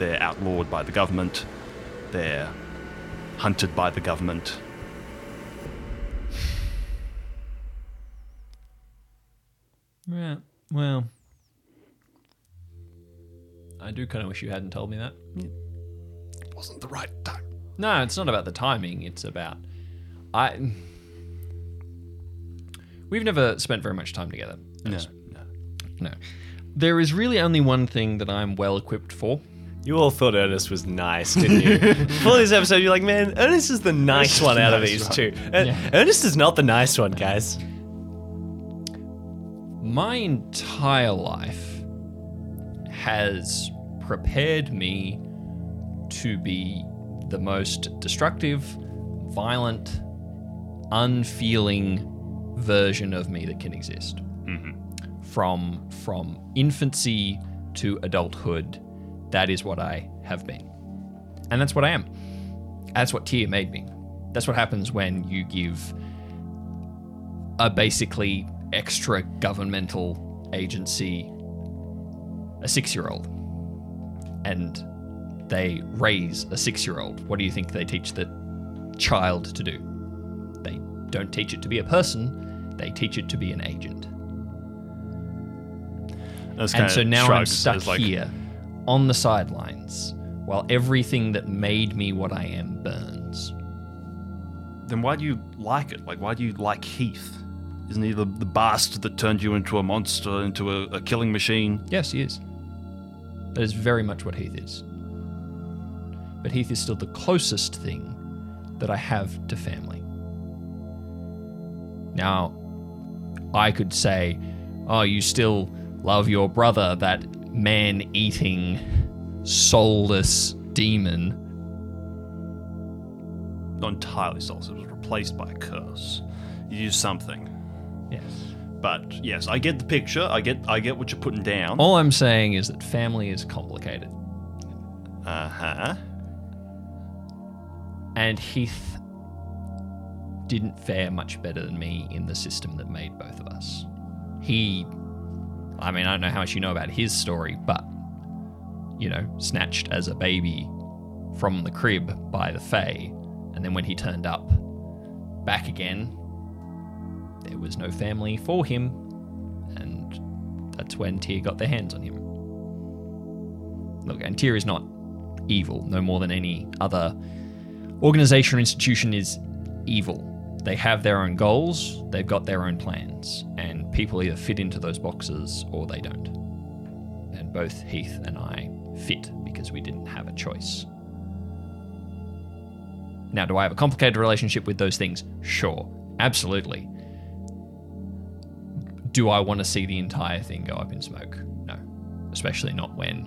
They're outlawed by the government. They're... hunted by the government. Yeah, well... I do kind of wish you hadn't told me that. It wasn't the right time. No, it's not about the timing. It's about... We've never spent very much time together. No. There is really only one thing that I'm well equipped for. You all thought Ernest was nice, didn't you? For this episode, you're like, man, Ernest is the nice one out of these two. Yeah. Ernest is not the nice one, guys. My entire life has prepared me to be the most destructive, violent, unfeeling version of me that can exist. Mm-hmm. From infancy to adulthood, that is what I have been. And that's what I am. That's what Tyr made me. That's what happens when you give a basically extra governmental agency a 6-year-old. And they raise a 6-year-old. What do you think they teach the child to do? They don't teach it to be a person. They teach it to be an agent. And so now I'm stuck here. On the sidelines, while everything that made me what I am burns. Then why do you like it? Like, why do you like Heath? Isn't he the bastard that turned you into a monster, into a killing machine? Yes, he is. That is very much what Heath is. But Heath is still the closest thing that I have to family. Now, I could say, oh, you still love your brother, that man-eating, soulless demon. Not entirely soulless. It was replaced by a curse. You use something. Yes. But, yes, I get the picture. I get what you're putting down. All I'm saying is that family is complicated. Uh-huh. And Heath didn't fare much better than me in the system that made both of us. I mean, I don't know how much you know about his story, but, you know, snatched as a baby from the crib by the Fae, and then when he turned up back again, there was no family for him, and that's when Tyr got their hands on him. Look, and Tyr is not evil, no more than any other organization or institution is evil. They have their own goals, they've got their own plans, and people either fit into those boxes or they don't. And both Heath and I fit because we didn't have a choice. Now, do I have a complicated relationship with those things? Sure, absolutely. Do I want to see the entire thing go up in smoke? No, especially not when,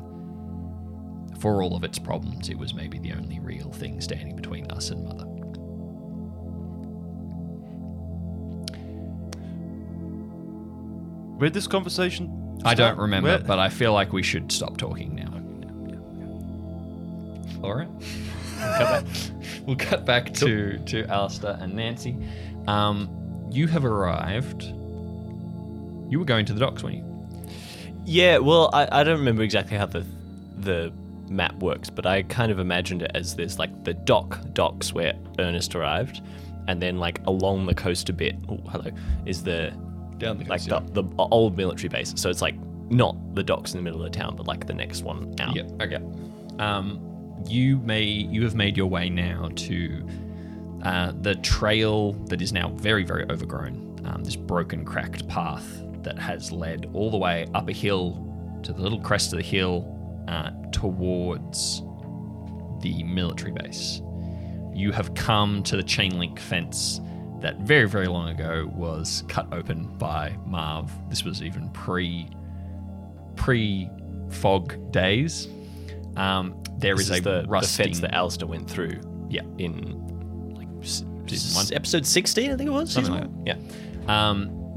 for all of its problems, it was maybe the only real thing standing between us and Mother. Where'd this conversation start? I don't remember, but I feel like we should stop talking now. Yeah. All right. We'll cut back to Alister and Nancy. You have arrived. You were going to the docks, weren't you? Yeah, well, I don't remember exactly how the map works, but I kind of imagined it as there's like the docks where Ernest arrived, and then like along the coast a bit, is the down the coast, like the old military base. So it's like not the docks in the middle of the town, but like the next one out. Yeah. Okay. You have made your way now to the trail that is now very, very overgrown. This broken, cracked path that has led all the way up a hill to the little crest of the hill towards the military base. You have come to the chain link fence that very, very long ago was cut open by Marv. This was even pre-fog days. There is the fence that Alister went through. Yeah, in like episode 16, I think it was. Season one. Yeah.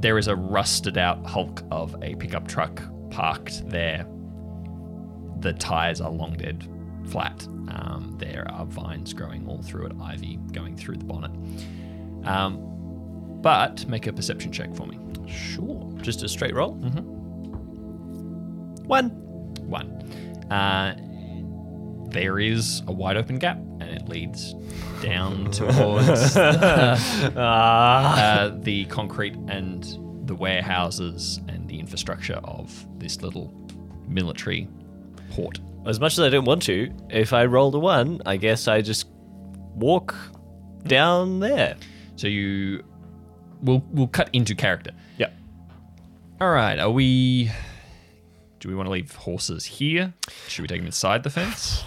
There is a rusted out hulk of a pickup truck parked there. The tires are long dead flat. There are vines growing all through it, ivy going through the bonnet. But make a perception check for me. Sure. Just a straight roll. Mm-hmm. One. There is a wide open gap, and it leads down towards the concrete and the warehouses and the infrastructure of this little military port. As much as I didn't want to, if I rolled a 1, I guess I just walk down there. So you... We'll cut into character. Yeah. All right, are we... Do we want to leave horses here? Should we take them inside the fence?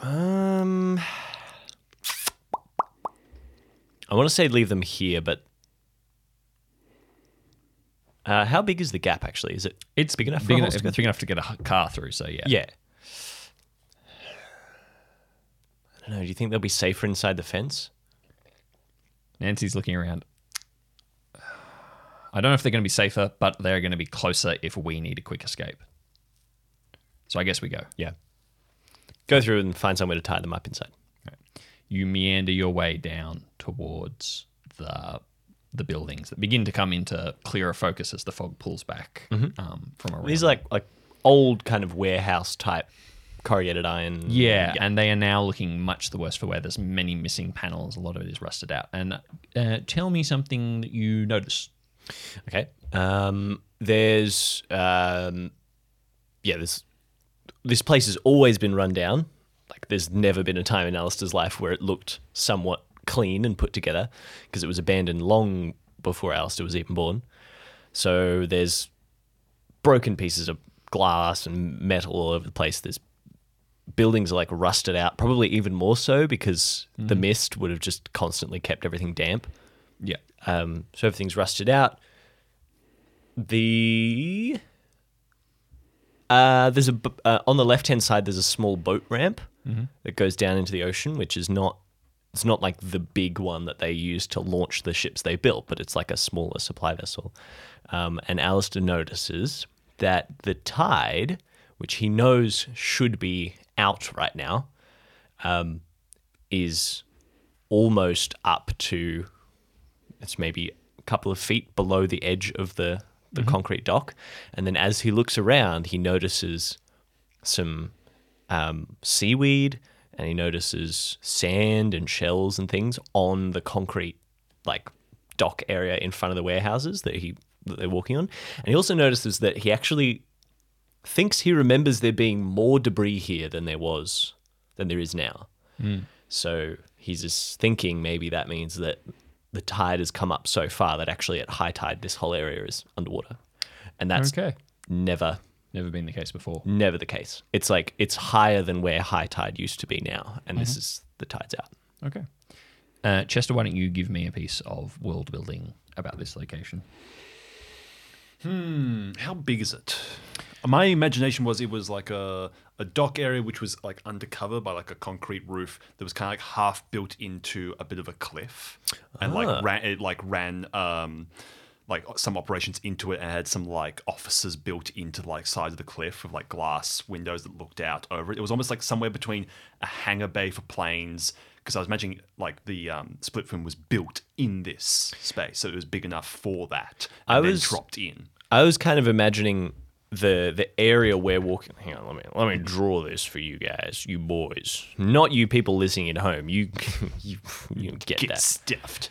I want to say leave them here, but how big is the gap? Actually, is it? It's big enough. Big enough to get a car through. So yeah. Yeah. I don't know. Do you think they'll be safer inside the fence? Nancy's looking around. I don't know if they're going to be safer, but they're going to be closer if we need a quick escape. So I guess we go. Yeah. Go through and find somewhere to tie them up inside. Right. You meander your way down towards the buildings that begin to come into clearer focus as the fog pulls back from around. These are like old kind of warehouse type corrugated iron. Yeah, and they are now looking much the worse for wear. There's many missing panels. A lot of it is rusted out. And tell me something that you noticed. Okay. This place has always been run down. Like, there's never been a time in Alistair's life where it looked somewhat clean and put together, because it was abandoned long before Alister was even born. So there's broken pieces of glass and metal all over the place. There's buildings are like rusted out, probably even more so because the mist would have just constantly kept everything damp. Yeah. So everything's rusted out. On the left-hand side, there's a small boat ramp that goes down into the ocean, which is not, it's not like the big one that they use to launch the ships they built, but it's like a smaller supply vessel. And Alister notices that the tide, which he knows should be out right now, is almost up to, it's maybe a couple of feet below the edge of the concrete dock. And then as he looks around, he notices some seaweed, and he notices sand and shells and things on the concrete, like, dock area in front of the warehouses that they're walking on. And he also notices that he actually thinks he remembers there being more debris here than there is now. Mm. So he's just thinking maybe that means that the tide has come up so far that actually at high tide this whole area is underwater. And that's never been the case before. Never the case. It's like it's higher than where high tide used to be now, and this is the tide's out. Okay. Chester, why don't you give me a piece of world building about this location? How big is it? My imagination was it was like a dock area which was like undercover by like a concrete roof that was kind of like half built into a bit of a cliff, and like some operations into it, and had some like offices built into like sides of the cliff with like glass windows that looked out over it. It was almost like somewhere between a hangar bay for planes, because I was imagining like the split fin was built in this space, so it was big enough for that. And I was dropped in. I was kind of imagining the area we're walking. Hang on, let me draw this for you guys, you boys, not you people listening at home. You get that stuffed.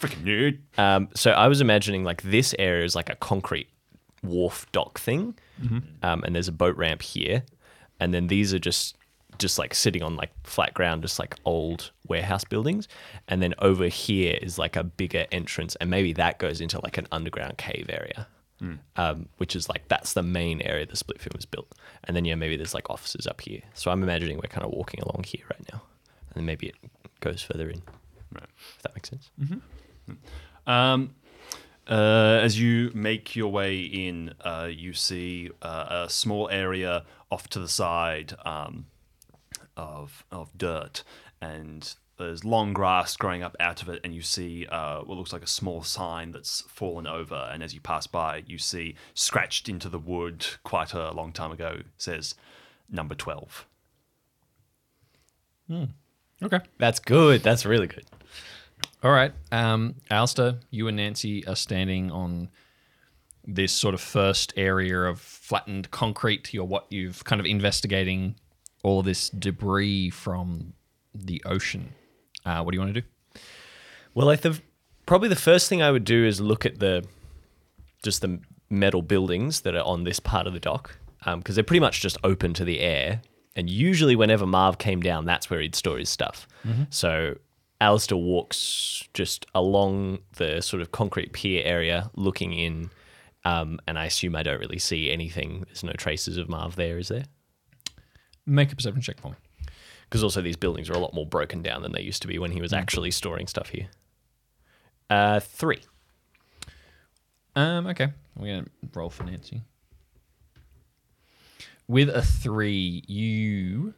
Freaking nerd. So I was imagining like this area is like a concrete wharf dock thing, and there's a boat ramp here, and then these are just like sitting on like flat ground, just like old warehouse buildings, and then over here is like a bigger entrance, and maybe that goes into like an underground cave area, which is like that's the main area the split fin was built. And then maybe there's like offices up here. So I'm imagining we're kind of walking along here right now, and then maybe it goes further in. Right, if that makes sense. Mm-hmm. As you make your way in, you see a small area off to the side of dirt, and there's long grass growing up out of it, and you see what looks like a small sign that's fallen over, and as you pass by, you see scratched into the wood quite a long time ago, says number 12. Okay. That's good. That's really good. All right. Alister, you and Nancy are standing on this sort of first area of flattened concrete. You've kind of investigating all of this debris from the ocean. What do you want to do? Well, probably the first thing I would do is look at the metal buildings that are on this part of the dock, because they're pretty much just open to the air. And usually whenever Marv came down, that's where he'd store his stuff. Mm-hmm. So Alister walks just along the sort of concrete pier area, looking in, and I assume I don't really see anything. There's no traces of Marv there, is there? Make a perception check for me. Because also these buildings are a lot more broken down than they used to be when he was actually storing stuff here. 3. Okay. We're going to roll for Nancy. With a 3, you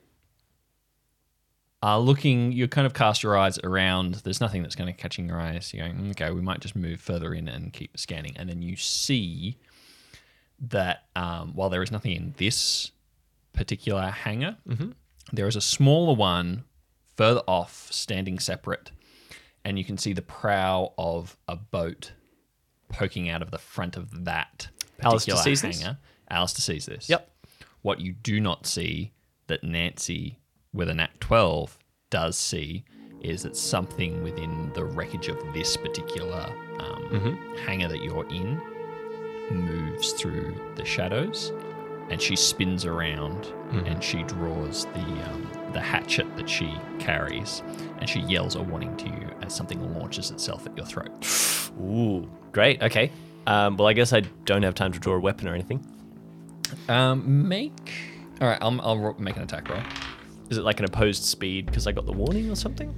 are looking, you kind of cast your eyes around. There's nothing that's kind of catching your eyes. You're going, okay, we might just move further in and keep scanning. And then you see that while there is nothing in this particular hangar, there is a smaller one further off standing separate. And you can see the prow of a boat poking out of the front of that particular hangar. Alister sees this. Yep. What you do not see, that Nancy with a nat 12 does see, is that something within the wreckage of this particular hangar that you're in moves through the shadows, and she spins around and she draws the hatchet that she carries, and she yells a warning to you as something launches itself at your throat. Ooh, great. Okay. Well, I guess I don't have time to draw a weapon or anything. All right, I'll make an attack roll. Is it like an opposed speed because I got the warning or something?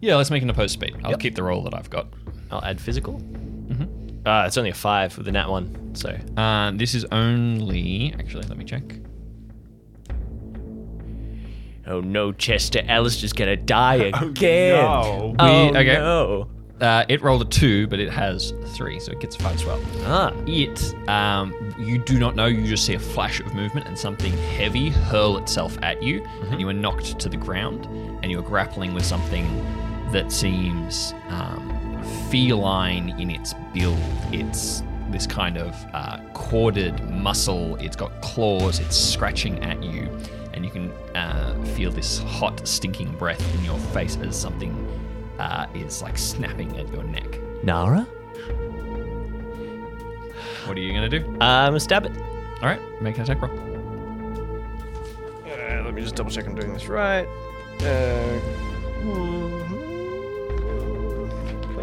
Yeah, let's make an opposed speed. I'll keep the roll that I've got. I'll add physical. It's only a 5 with the nat 1, so. This is only, actually, let me check. Oh no, Chester, Alistair's gonna die again. Oh no. No. It rolled a 2, but it has 3, so it gets 5 as well. You do not know. You just see a flash of movement and something heavy hurl itself at you, and you are knocked to the ground, and you are grappling with something that seems feline in its build. It's this kind of corded muscle. It's got claws. It's scratching at you. And you can feel this hot, stinking breath in your face as something is like snapping at your neck. Nara? What are you going to do? I'm going to stab it. All right. Make an attack roll. Let me just double check I'm doing this right. Close.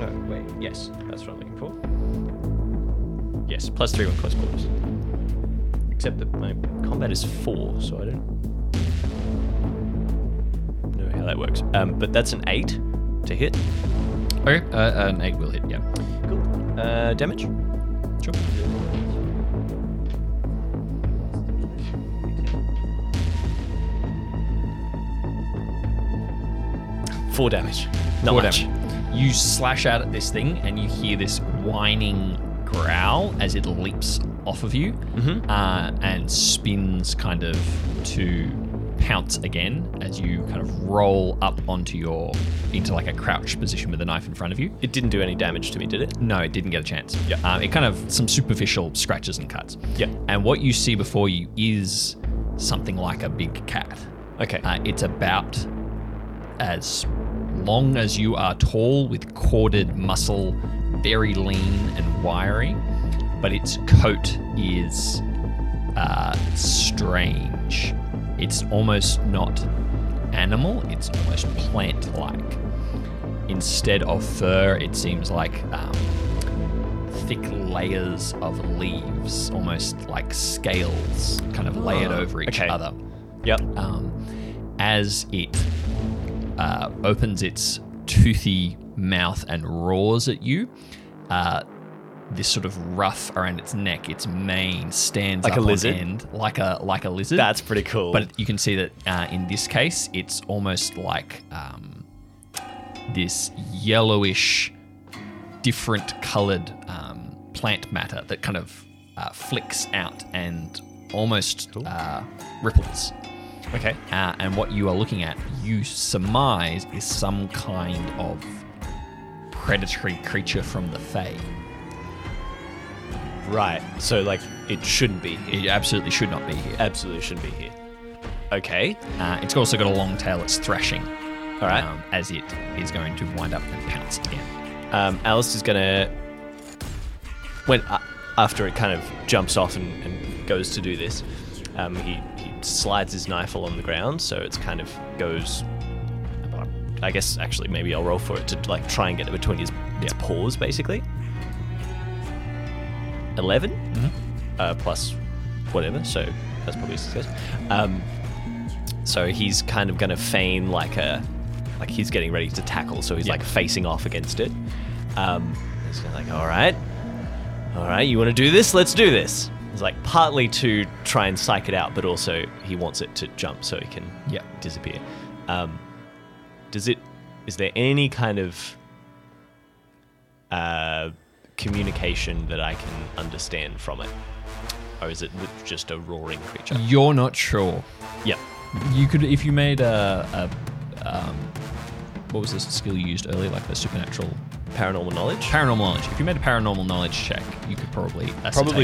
No, wait. Yes. That's what I'm looking for. Yes. Plus 3 on close quarters. Except that my combat is 4, so I don't know how that works. But that's an 8 to hit. Okay, an 8 will hit, yeah. Cool. Damage? Sure. Four damage. You slash out at this thing and you hear this whining growl as it leaps off of you, mm-hmm. And spins kind of to pounce again as you kind of roll up into like a crouch position with a knife in front of you. It didn't do any damage to me, did it? No, it didn't get a chance. Yeah. It kind of some superficial scratches and cuts. Yeah. And what you see before you is something like a big cat. Okay. It's about as long as you are tall, with corded muscle, very lean and wiry. But its coat is strange. It's almost not animal, it's almost plant-like. Instead of fur, it seems like thick layers of leaves, almost like scales, kind of layered over each other. Yep. As it opens its toothy mouth and roars at you, this sort of ruff around its neck, its mane stands like up on end, like a lizard. That's pretty cool. But you can see that in this case, it's almost like this yellowish, different coloured plant matter that kind of flicks out and almost ripples. Okay. And what you are looking at, you surmise, is some kind of predatory creature from the Fae. Right, so like it shouldn't be here. It absolutely should not be here. Absolutely shouldn't be here. Okay. It's also got a long tail. It's thrashing. All right. As it is going to wind up and pounce again. Alice is going to, after it kind of jumps off and goes to do this, he slides his knife along the ground, so it's kind of goes. I guess actually maybe I'll roll for it to like try and get it between his paws, basically. 11 mm-hmm. Plus whatever, so that's probably a success. So he's kind of going to feign like he's getting ready to tackle, so he's like facing off against it. He's like, all right, you want to do this? Let's do this. It's like partly to try and psych it out, but also he wants it to jump so he can disappear. Is there any kind of communication that I can understand from it, or is it just a roaring creature? You're not sure. Yep. You could, if you made a what was the skill you used earlier, like the supernatural paranormal knowledge. If you made a paranormal knowledge check, you could probably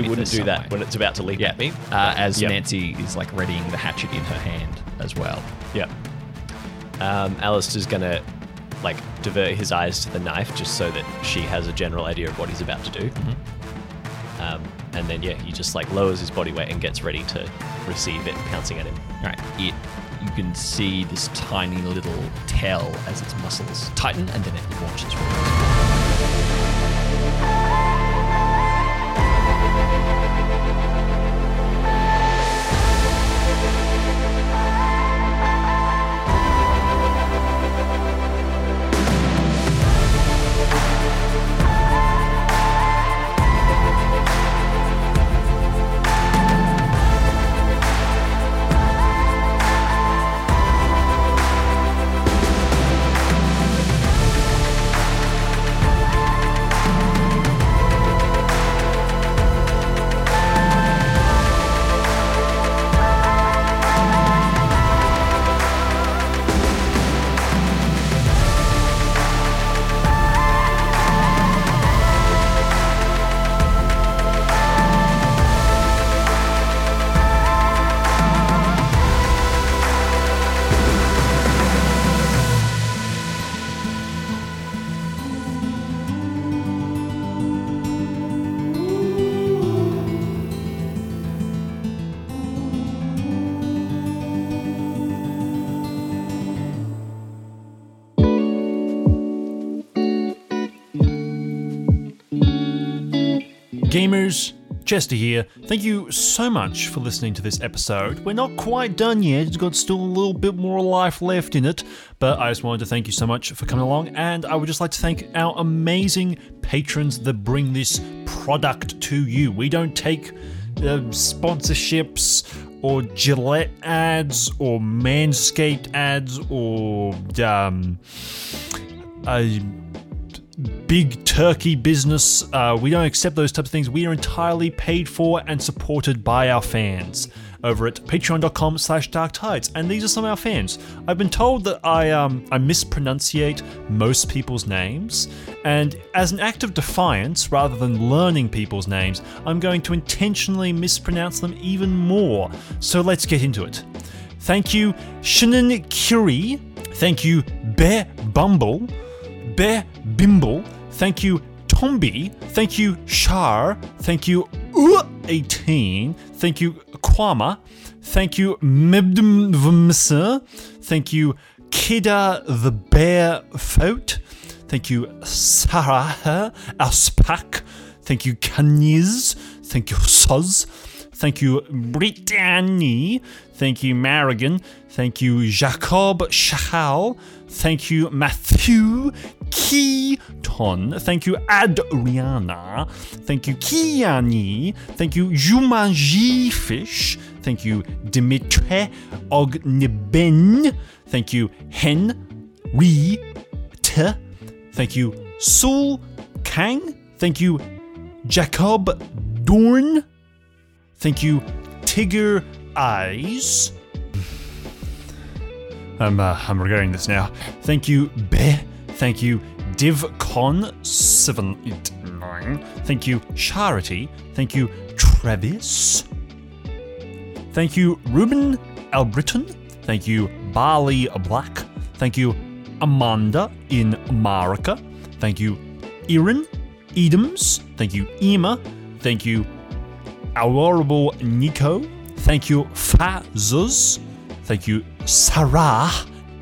wouldn't do that when it's about to leap at me. Nancy is like readying the hatchet in her hand as well. Yep. Alistair's gonna like divert his eyes to the knife just so that she has a general idea of what he's about to do. Mm-hmm. And then he just like lowers his body weight and gets ready to receive it, pouncing at him. Alright, you can see this tiny little tail as its muscles tighten and then it launches forward. Gamers, Chester here. Thank you so much for listening to this episode. We're not quite done yet, it's got still a little bit more life left in it, but I just wanted to thank you so much for coming along, and I would just like to thank our amazing patrons that bring this product to you. We don't take sponsorships or Gillette ads or Manscaped ads or big turkey business. We don't accept those types of things. We are entirely paid for and supported by our fans over at patreon.com/darktides, and these are some of our fans. I've been told that I mispronunciate most people's names, and as an act of defiance, rather than learning people's names, I'm going to intentionally mispronounce them even more. So let's get into it. Thank you, Shannon Curie. Thank you, Bear Bumble. Bear Bimble. Thank you, Tombi. Thank you, Shar. Thank you, 18. Thank you, Kwama. Thank you, Mebdum Vmsa. Thank you, Kida the Bear Fout. Thank you, Sarah Aspak. Thank you, Kaniz. Thank you, Soz. Thank you, Brittany. Thank you, Marigan. Thank you, Jacob Shahal. Thank you, Matthew Keaton. Thank you, Adriana. Thank you, Kiani. Thank you, Jumanji Fish. Thank you, Dimitre Ogneben. Thank you, Hen Ri T. Thank you, Sul Kang. Thank you, Jacob Dorn. Thank you, Tigger Eyes. I'm regretting this now. Thank you, Be. Thank you, DivCon789. Thank you, Charity. Thank you, Travis. Thank you, Ruben Albritton. Thank you, Barley Black. Thank you, Amanda in Marika. Thank you, Erin Edoms. Thank you, Emma. Thank you, Adorable Nico. Thank you, Fazuz. Thank you, Sarah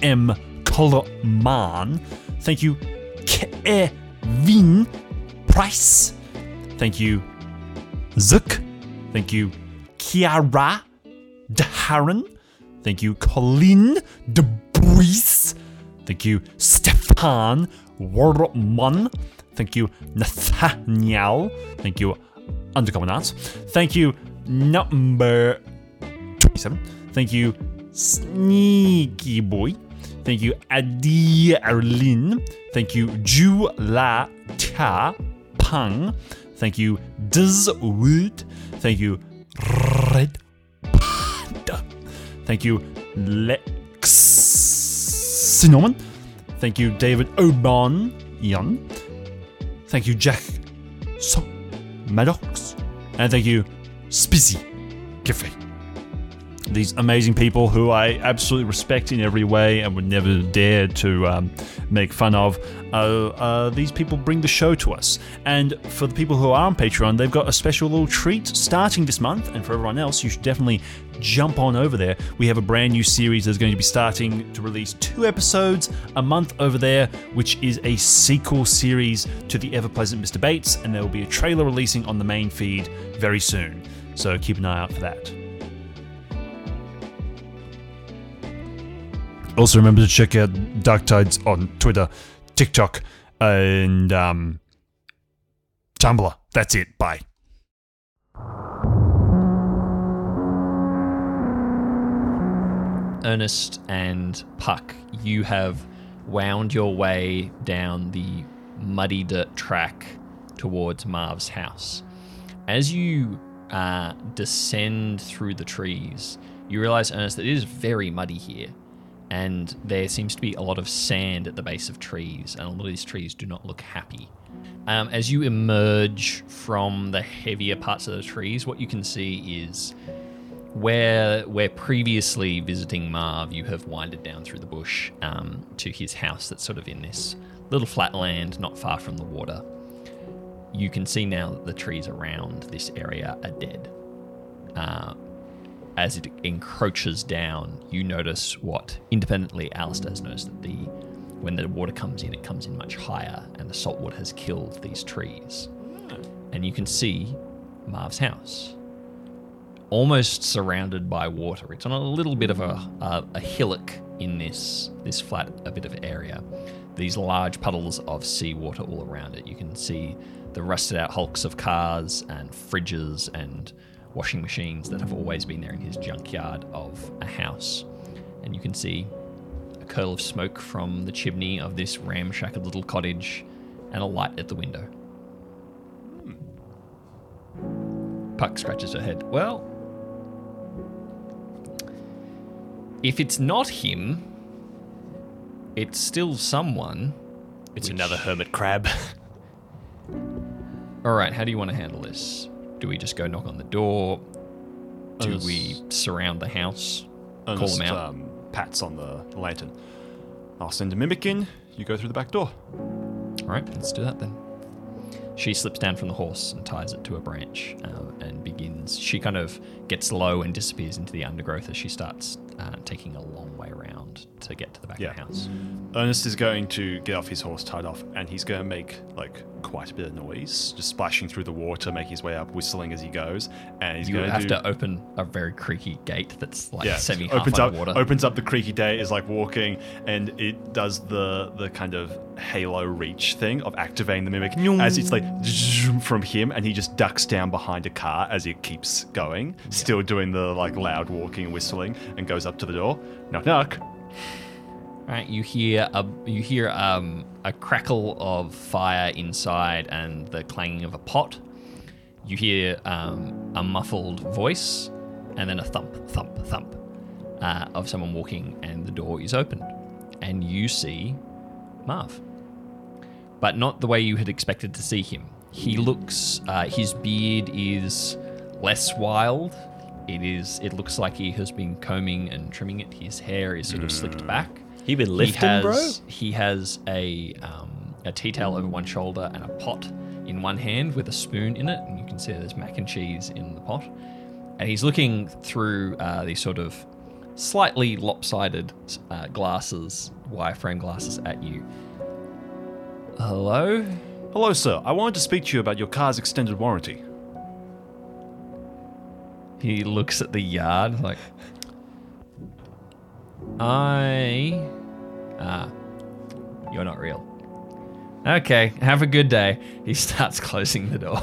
M. Coleman. Thank you, Kevin Price. Thank you, Zook. Thank you, Kiara Daharan. Thank you, Colin DeBuis. Thank you, Stefan Warman. Thank you, Nathaniel. Thank you, Undercommon Arts. Thank you, number 27. Thank you, Sneaky Boy. Thank you, Adi Arlin. Thank you, Ju La Ta Pang. Thank you, Dizwood. Thank you, Red Panda. Thank you, Lex Cinnamon. Thank you, David Oban Young. Thank you, Jack So Maddox, and thank you, Spizzy Giffey. These amazing people who I absolutely respect in every way and would never dare to make fun of. These people bring the show to us. And for the people who are on Patreon, they've got a special little treat starting this month. And for everyone else, you should definitely jump on over there. We have a brand new series that's going to be starting to release 2 episodes a month over there, which is a sequel series to the ever pleasant Mr. Bates. And there will be a trailer releasing on the main feed very soon. So keep an eye out for that. Also remember to check out Dark Tides on Twitter, TikTok, and Tumblr. That's it. Bye. Ernest and Puck, you have wound your way down the muddy dirt track towards Marv's house. As you descend through the trees, you realize, Ernest, that it is very muddy here. And there seems to be a lot of sand at the base of trees, and a lot of these trees do not look happy. As you emerge from the heavier parts of the trees, what you can see is where previously visiting Marv, you have winded down through the bush to his house that's sort of in this little flatland not far from the water. You can see now that the trees around this area are dead. As it encroaches down, you notice what independently Alister has noticed, that when the water comes in, it comes in much higher, and the salt water has killed these trees. and you can see Marv's house, almost surrounded by water. It's on a little bit of a hillock in this flat a bit of area. These large puddles of seawater all around it. You can see the rusted out hulks of cars and fridges and washing machines that have always been there in his junkyard of a house. And you can see a curl of smoke from the chimney of this ramshackle little cottage and a light at the window. Puck scratches her head. Well, if it's not him, it's still someone. It's another hermit crab. All right, how do you want to handle this? Do we just go knock on the door? Do we surround the house? Call them out? Pats on the lantern. I'll send a mimic in. You go through the back door. All right, let's do that then. She slips down from the horse and ties it to a branch and begins. She kind of gets low and disappears into the undergrowth as she starts taking a long way around to get to the back of the house. Ernest is going to get off his horse tied off, and he's going to make quite a bit of noise, just splashing through the water, make his way up, whistling as he goes. And he's going to have to open a very creaky gate that's semi half underwater. Opens up the creaky day, is walking, and it does the kind of halo reach thing of activating the mimic as it's from him, and he just ducks down behind a car as it keeps going, still doing the loud walking and whistling, and goes up to the door. Knock, knock. All right, you hear a crackle of fire inside and the clanging of a pot. You hear a muffled voice and then a thump, thump, thump of someone walking, and the door is opened. And you see Marv, but not the way you had expected to see him. He looks, his beard is less wild. It looks like he has been combing and trimming it. His hair is sort of slicked back. He been lifting, bro? He has a tea towel over one shoulder and a pot in one hand with a spoon in it. And you can see there's mac and cheese in the pot. And he's looking through these sort of slightly lopsided glasses, wireframe glasses at you. Hello? Hello, sir. I wanted to speak to you about your car's extended warranty. He looks at the yard like, you're not real. Okay, have a good day. He starts closing the door.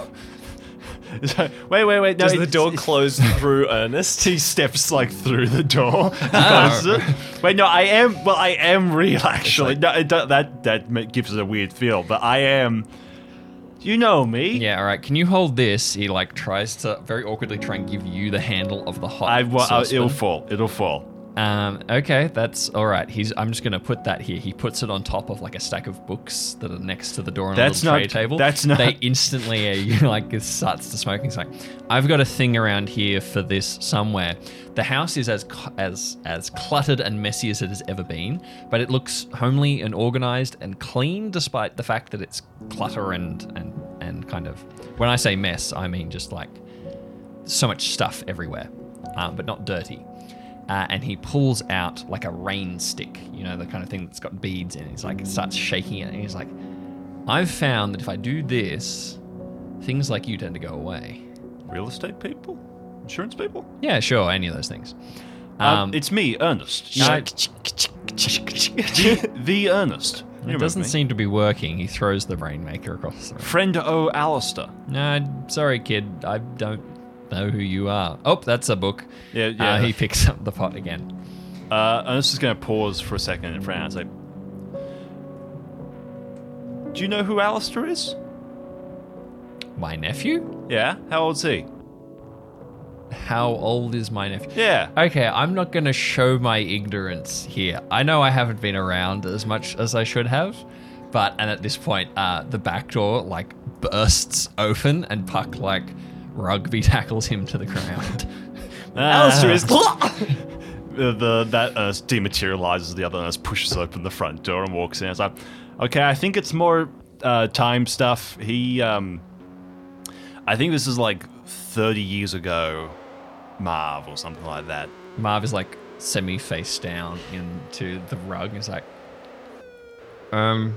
Wait. No, does the door close through Ernest? He steps through the door. Closes it. Wait, no, I am real, actually. No, that gives it a weird feel, but I am... You know me. Yeah, all right. Can you hold this? He tries to very awkwardly try and give you the handle of the hot saucepan. It'll fall. Okay, that's all right. I'm just going to put that here. He puts it on top of a stack of books that are next to the door on a tray table. That's not. They instantly it starts to smoke. He's like, I've got a thing around here for this somewhere. The house is as cluttered and messy as it has ever been, but it looks homely and organized and clean, despite the fact that it's clutter and kind of... When I say mess, I mean just so much stuff everywhere, but not dirty. And he pulls out a rain stick, the kind of thing that's got beads in it. He's starts shaking it, and he's like, I've found that if I do this, things like you tend to go away. Real estate people? Insurance people? Yeah, sure, any of those things. It's me, Ernest. The Ernest. It doesn't seem to be working. He throws the rainmaker across the room. Friend O. Alister. No, sorry, kid. I don't know who you are. Oh, that's a book. Yeah. He picks up the pot again. Ernest is going to pause for a second and frown. It's do you know who Alister is? My nephew? Yeah. How old is he? How old is my nephew? Yeah. Okay, I'm not going to show my ignorance here. I know I haven't been around as much as I should have, and at this point, the back door, bursts open, and Puck, rugby tackles him to the ground. Alister is... That dematerializes the other nurse, pushes open the front door and walks in. It's okay, I think it's more time stuff. He, I think this is 30 years ago, Marv, or something like that. Marv is semi face down into the rug. He's how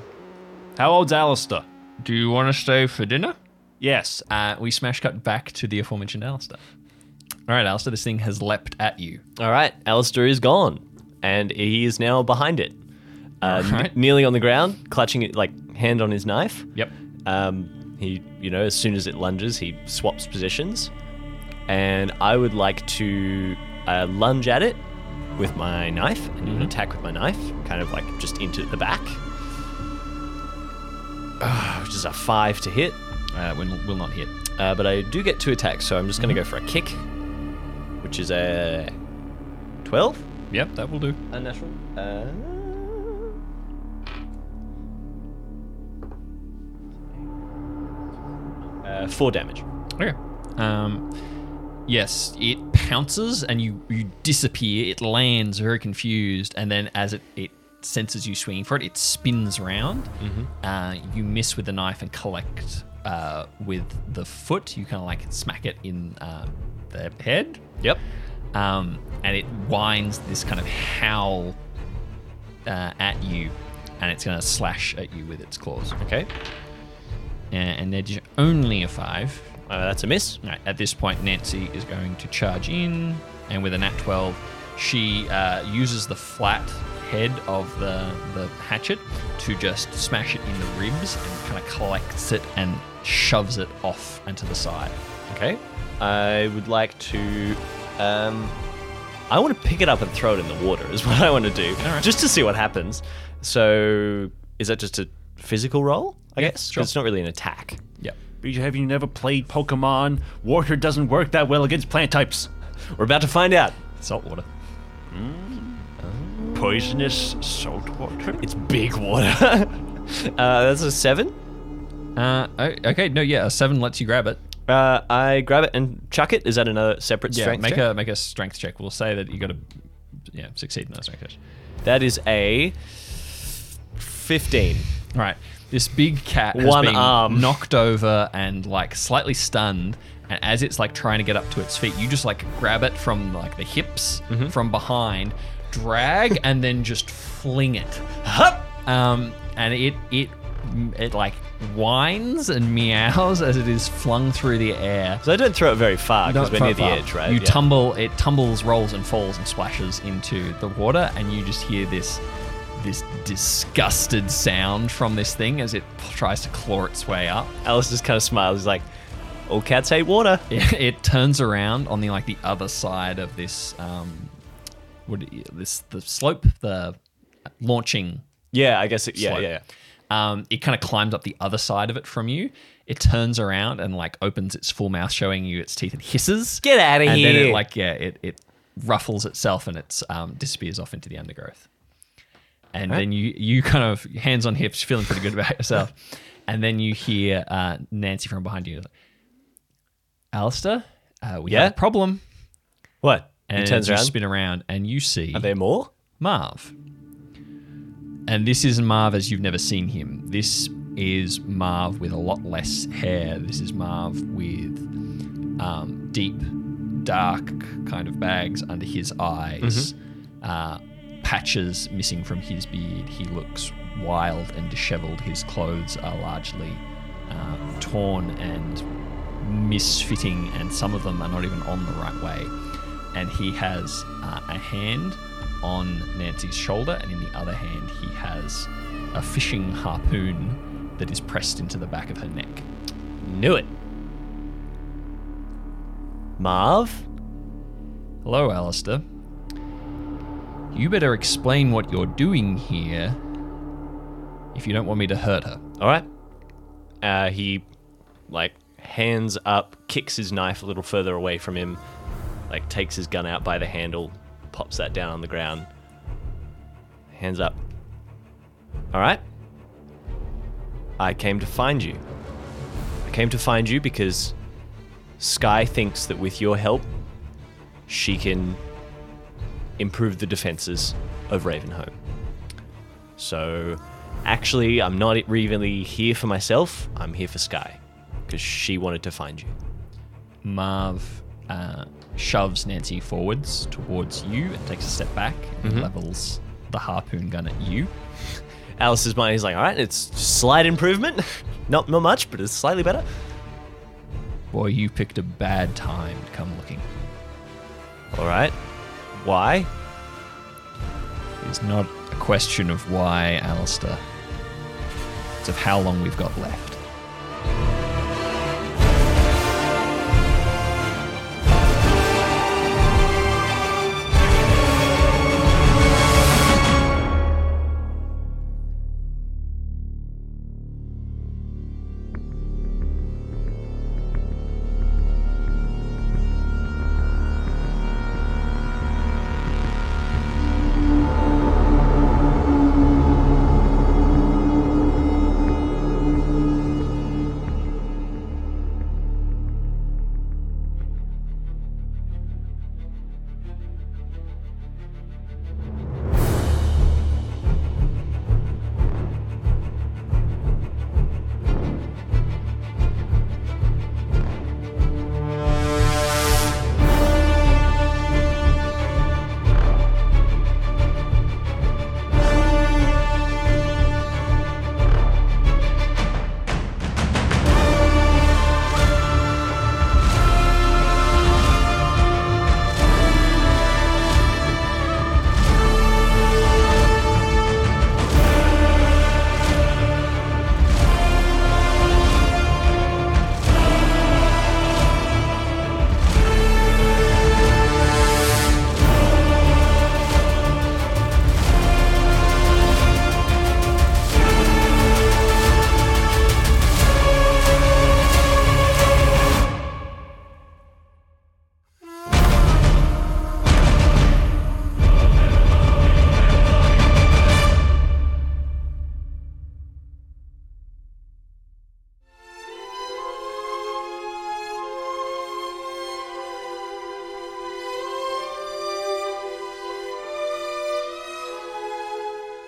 old's Alister? Do you want to stay for dinner? Yes. We smash cut back to the aforementioned Alister. All right, Alister, this thing has leapt at you. All right, Alister is gone, and he is now behind it, right. Kneeling on the ground, clutching it like hand on his knife. Yep. He, you know, as soon as it lunges, he swaps positions, and I would like to lunge at it with my knife and mm-hmm. attack with my knife, kind of like just into the back, which is a 5 to hit. Will not hit. But I do get 2 attacks, so I'm just going to go for a kick, which is a 12. Yep, that will do. A natural. Four damage. Okay. Yes, it pounces and you disappear. It lands very confused, and then as it senses you swinging for it, it spins round. Mm-hmm. You miss with the knife and collect... with the foot, you kind of like smack it in the head. Yep. And it whines this kind of howl at you, and it's going to slash at you with its claws. Okay. And they're only a 5. That's a miss. Right, at this point, Nancy is going to charge in, and with a nat 12, she uses the flat head of the hatchet to just smash it in the ribs and kind of collects it and shoves it off and to the side. Okay. I would like to... I want to pick it up and throw it in the water is what I want to do. All right. Just to see what happens. So is that just a physical roll, I guess? Sure. It's not really an attack. Yeah. Have you never played Pokemon? Water doesn't work that well against plant types. We're about to find out. Salt water. Poisonous salt water. It's big water. That's a 7. Okay, no, yeah, a 7 lets you grab it. I grab it and chuck it. Is that another separate strength check? Yeah, make a strength check. We'll say that you got to succeed in that strength check. That is a 15. All right. This big cat has been knocked over and like slightly stunned. And as it's like trying to get up to its feet, you just like grab it from like the hips from behind, drag and then just fling it. And it like whines and meows as it is flung through the air. So I don't throw it very far because we're near the edge, right? It tumbles, rolls and falls and splashes into the water, and you just hear this disgusted sound from this thing as it tries to claw its way up. Alice just kind of smiles. He's like, all cats hate water. It turns around on the other side of this the slope, the launching. Yeah, I guess. Yeah. It kind of climbs up the other side of it from you. It turns around and like opens its full mouth, showing you its teeth, and hisses. Get out of here! And then it ruffles itself and it disappears off into the undergrowth. And then you kind of hands on hips, feeling pretty good about yourself. And then you hear Nancy from behind you, Alister, we have a problem. What? And he turns around. Spin around and you see... Are there more? Marv. And this is Marv as you've never seen him. This is Marv with a lot less hair. This is Marv with deep, dark kind of bags under his eyes. Mm-hmm. Patches missing from his beard. He looks wild and disheveled. His clothes are largely torn and misfitting, and some of them are not even on the right way. And he has a hand on Nancy's shoulder, and in the other hand he has a fishing harpoon that is pressed into the back of her neck. Knew it. Marv? Hello, Alister. You better explain what you're doing here if you don't want me to hurt her. All right. He, hands up, kicks his knife a little further away from him, takes his gun out by the handle, pops that down on the ground. Hands up. All right. I came to find you. I came to find you because Sky thinks that with your help, she can improve the defenses of Ravenholm. So, actually, I'm not really here for myself. I'm here for Sky because she wanted to find you. Marv... shoves Nancy forwards towards you and takes a step back and levels the harpoon gun at you. Alice's mind is like, all right, it's slight improvement. Not much, but it's slightly better. Boy, you picked a bad time to come looking. All right. Why? It's not a question of why, Alister. It's of how long we've got left.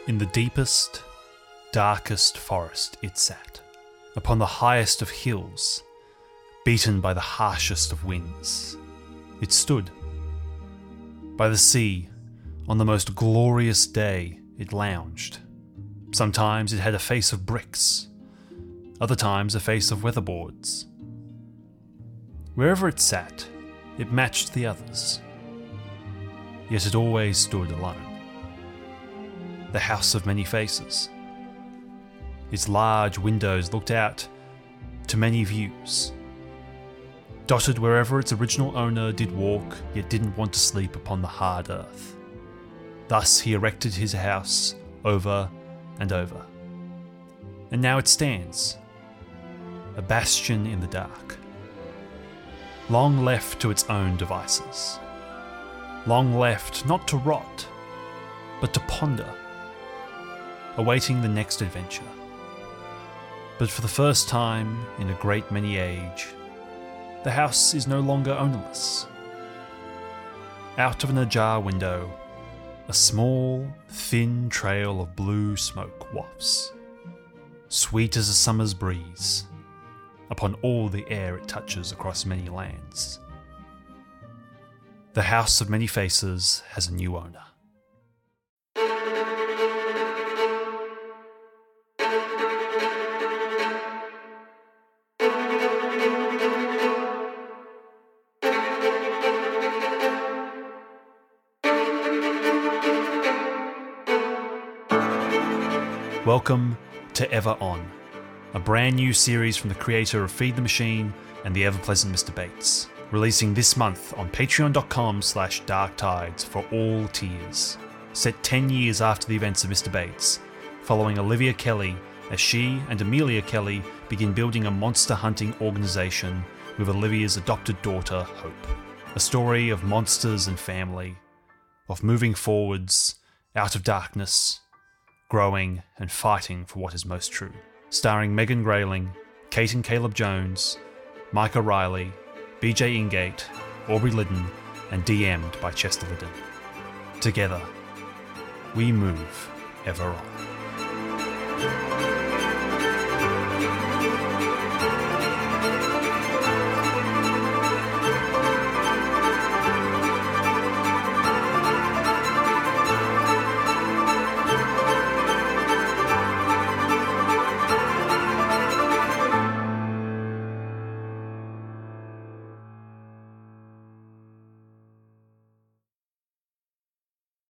In the deepest, darkest forest it sat, upon the highest of hills, beaten by the harshest of winds. It stood. By the sea, on the most glorious day, it lounged. Sometimes it had a face of bricks, other times a face of weatherboards. Wherever it sat, it matched the others, yet it always stood alone. The house of many faces. Its large windows looked out to many views, dotted wherever its original owner did walk, yet didn't want to sleep upon the hard earth. Thus he erected his house over and over. And now it stands, a bastion in the dark, long left to its own devices, long left not to rot, but to ponder, awaiting the next adventure. But for the first time in a great many age, the house is no longer ownerless. Out of an ajar window, a small, thin trail of blue smoke wafts, sweet as a summer's breeze, upon all the air it touches across many lands. The house of many faces has a new owner. Welcome to Ever On, a brand new series from the creator of Feed the Machine and the ever-pleasant Mr. Bates, releasing this month on patreon.com/darktides for all tiers, set 10 years after the events of Mr. Bates, following Olivia Kelly as she and Amelia Kelly begin building a monster hunting organisation with Olivia's adopted daughter, Hope. A story of monsters and family, of moving forwards, out of darkness, growing and fighting for what is most true. Starring Megan Grayling, Kate and Caleb Jones, Mike O'Reilly, BJ Ingate, Aubrey Lidden, and DM'd by Chester Lidden. Together, we move ever on.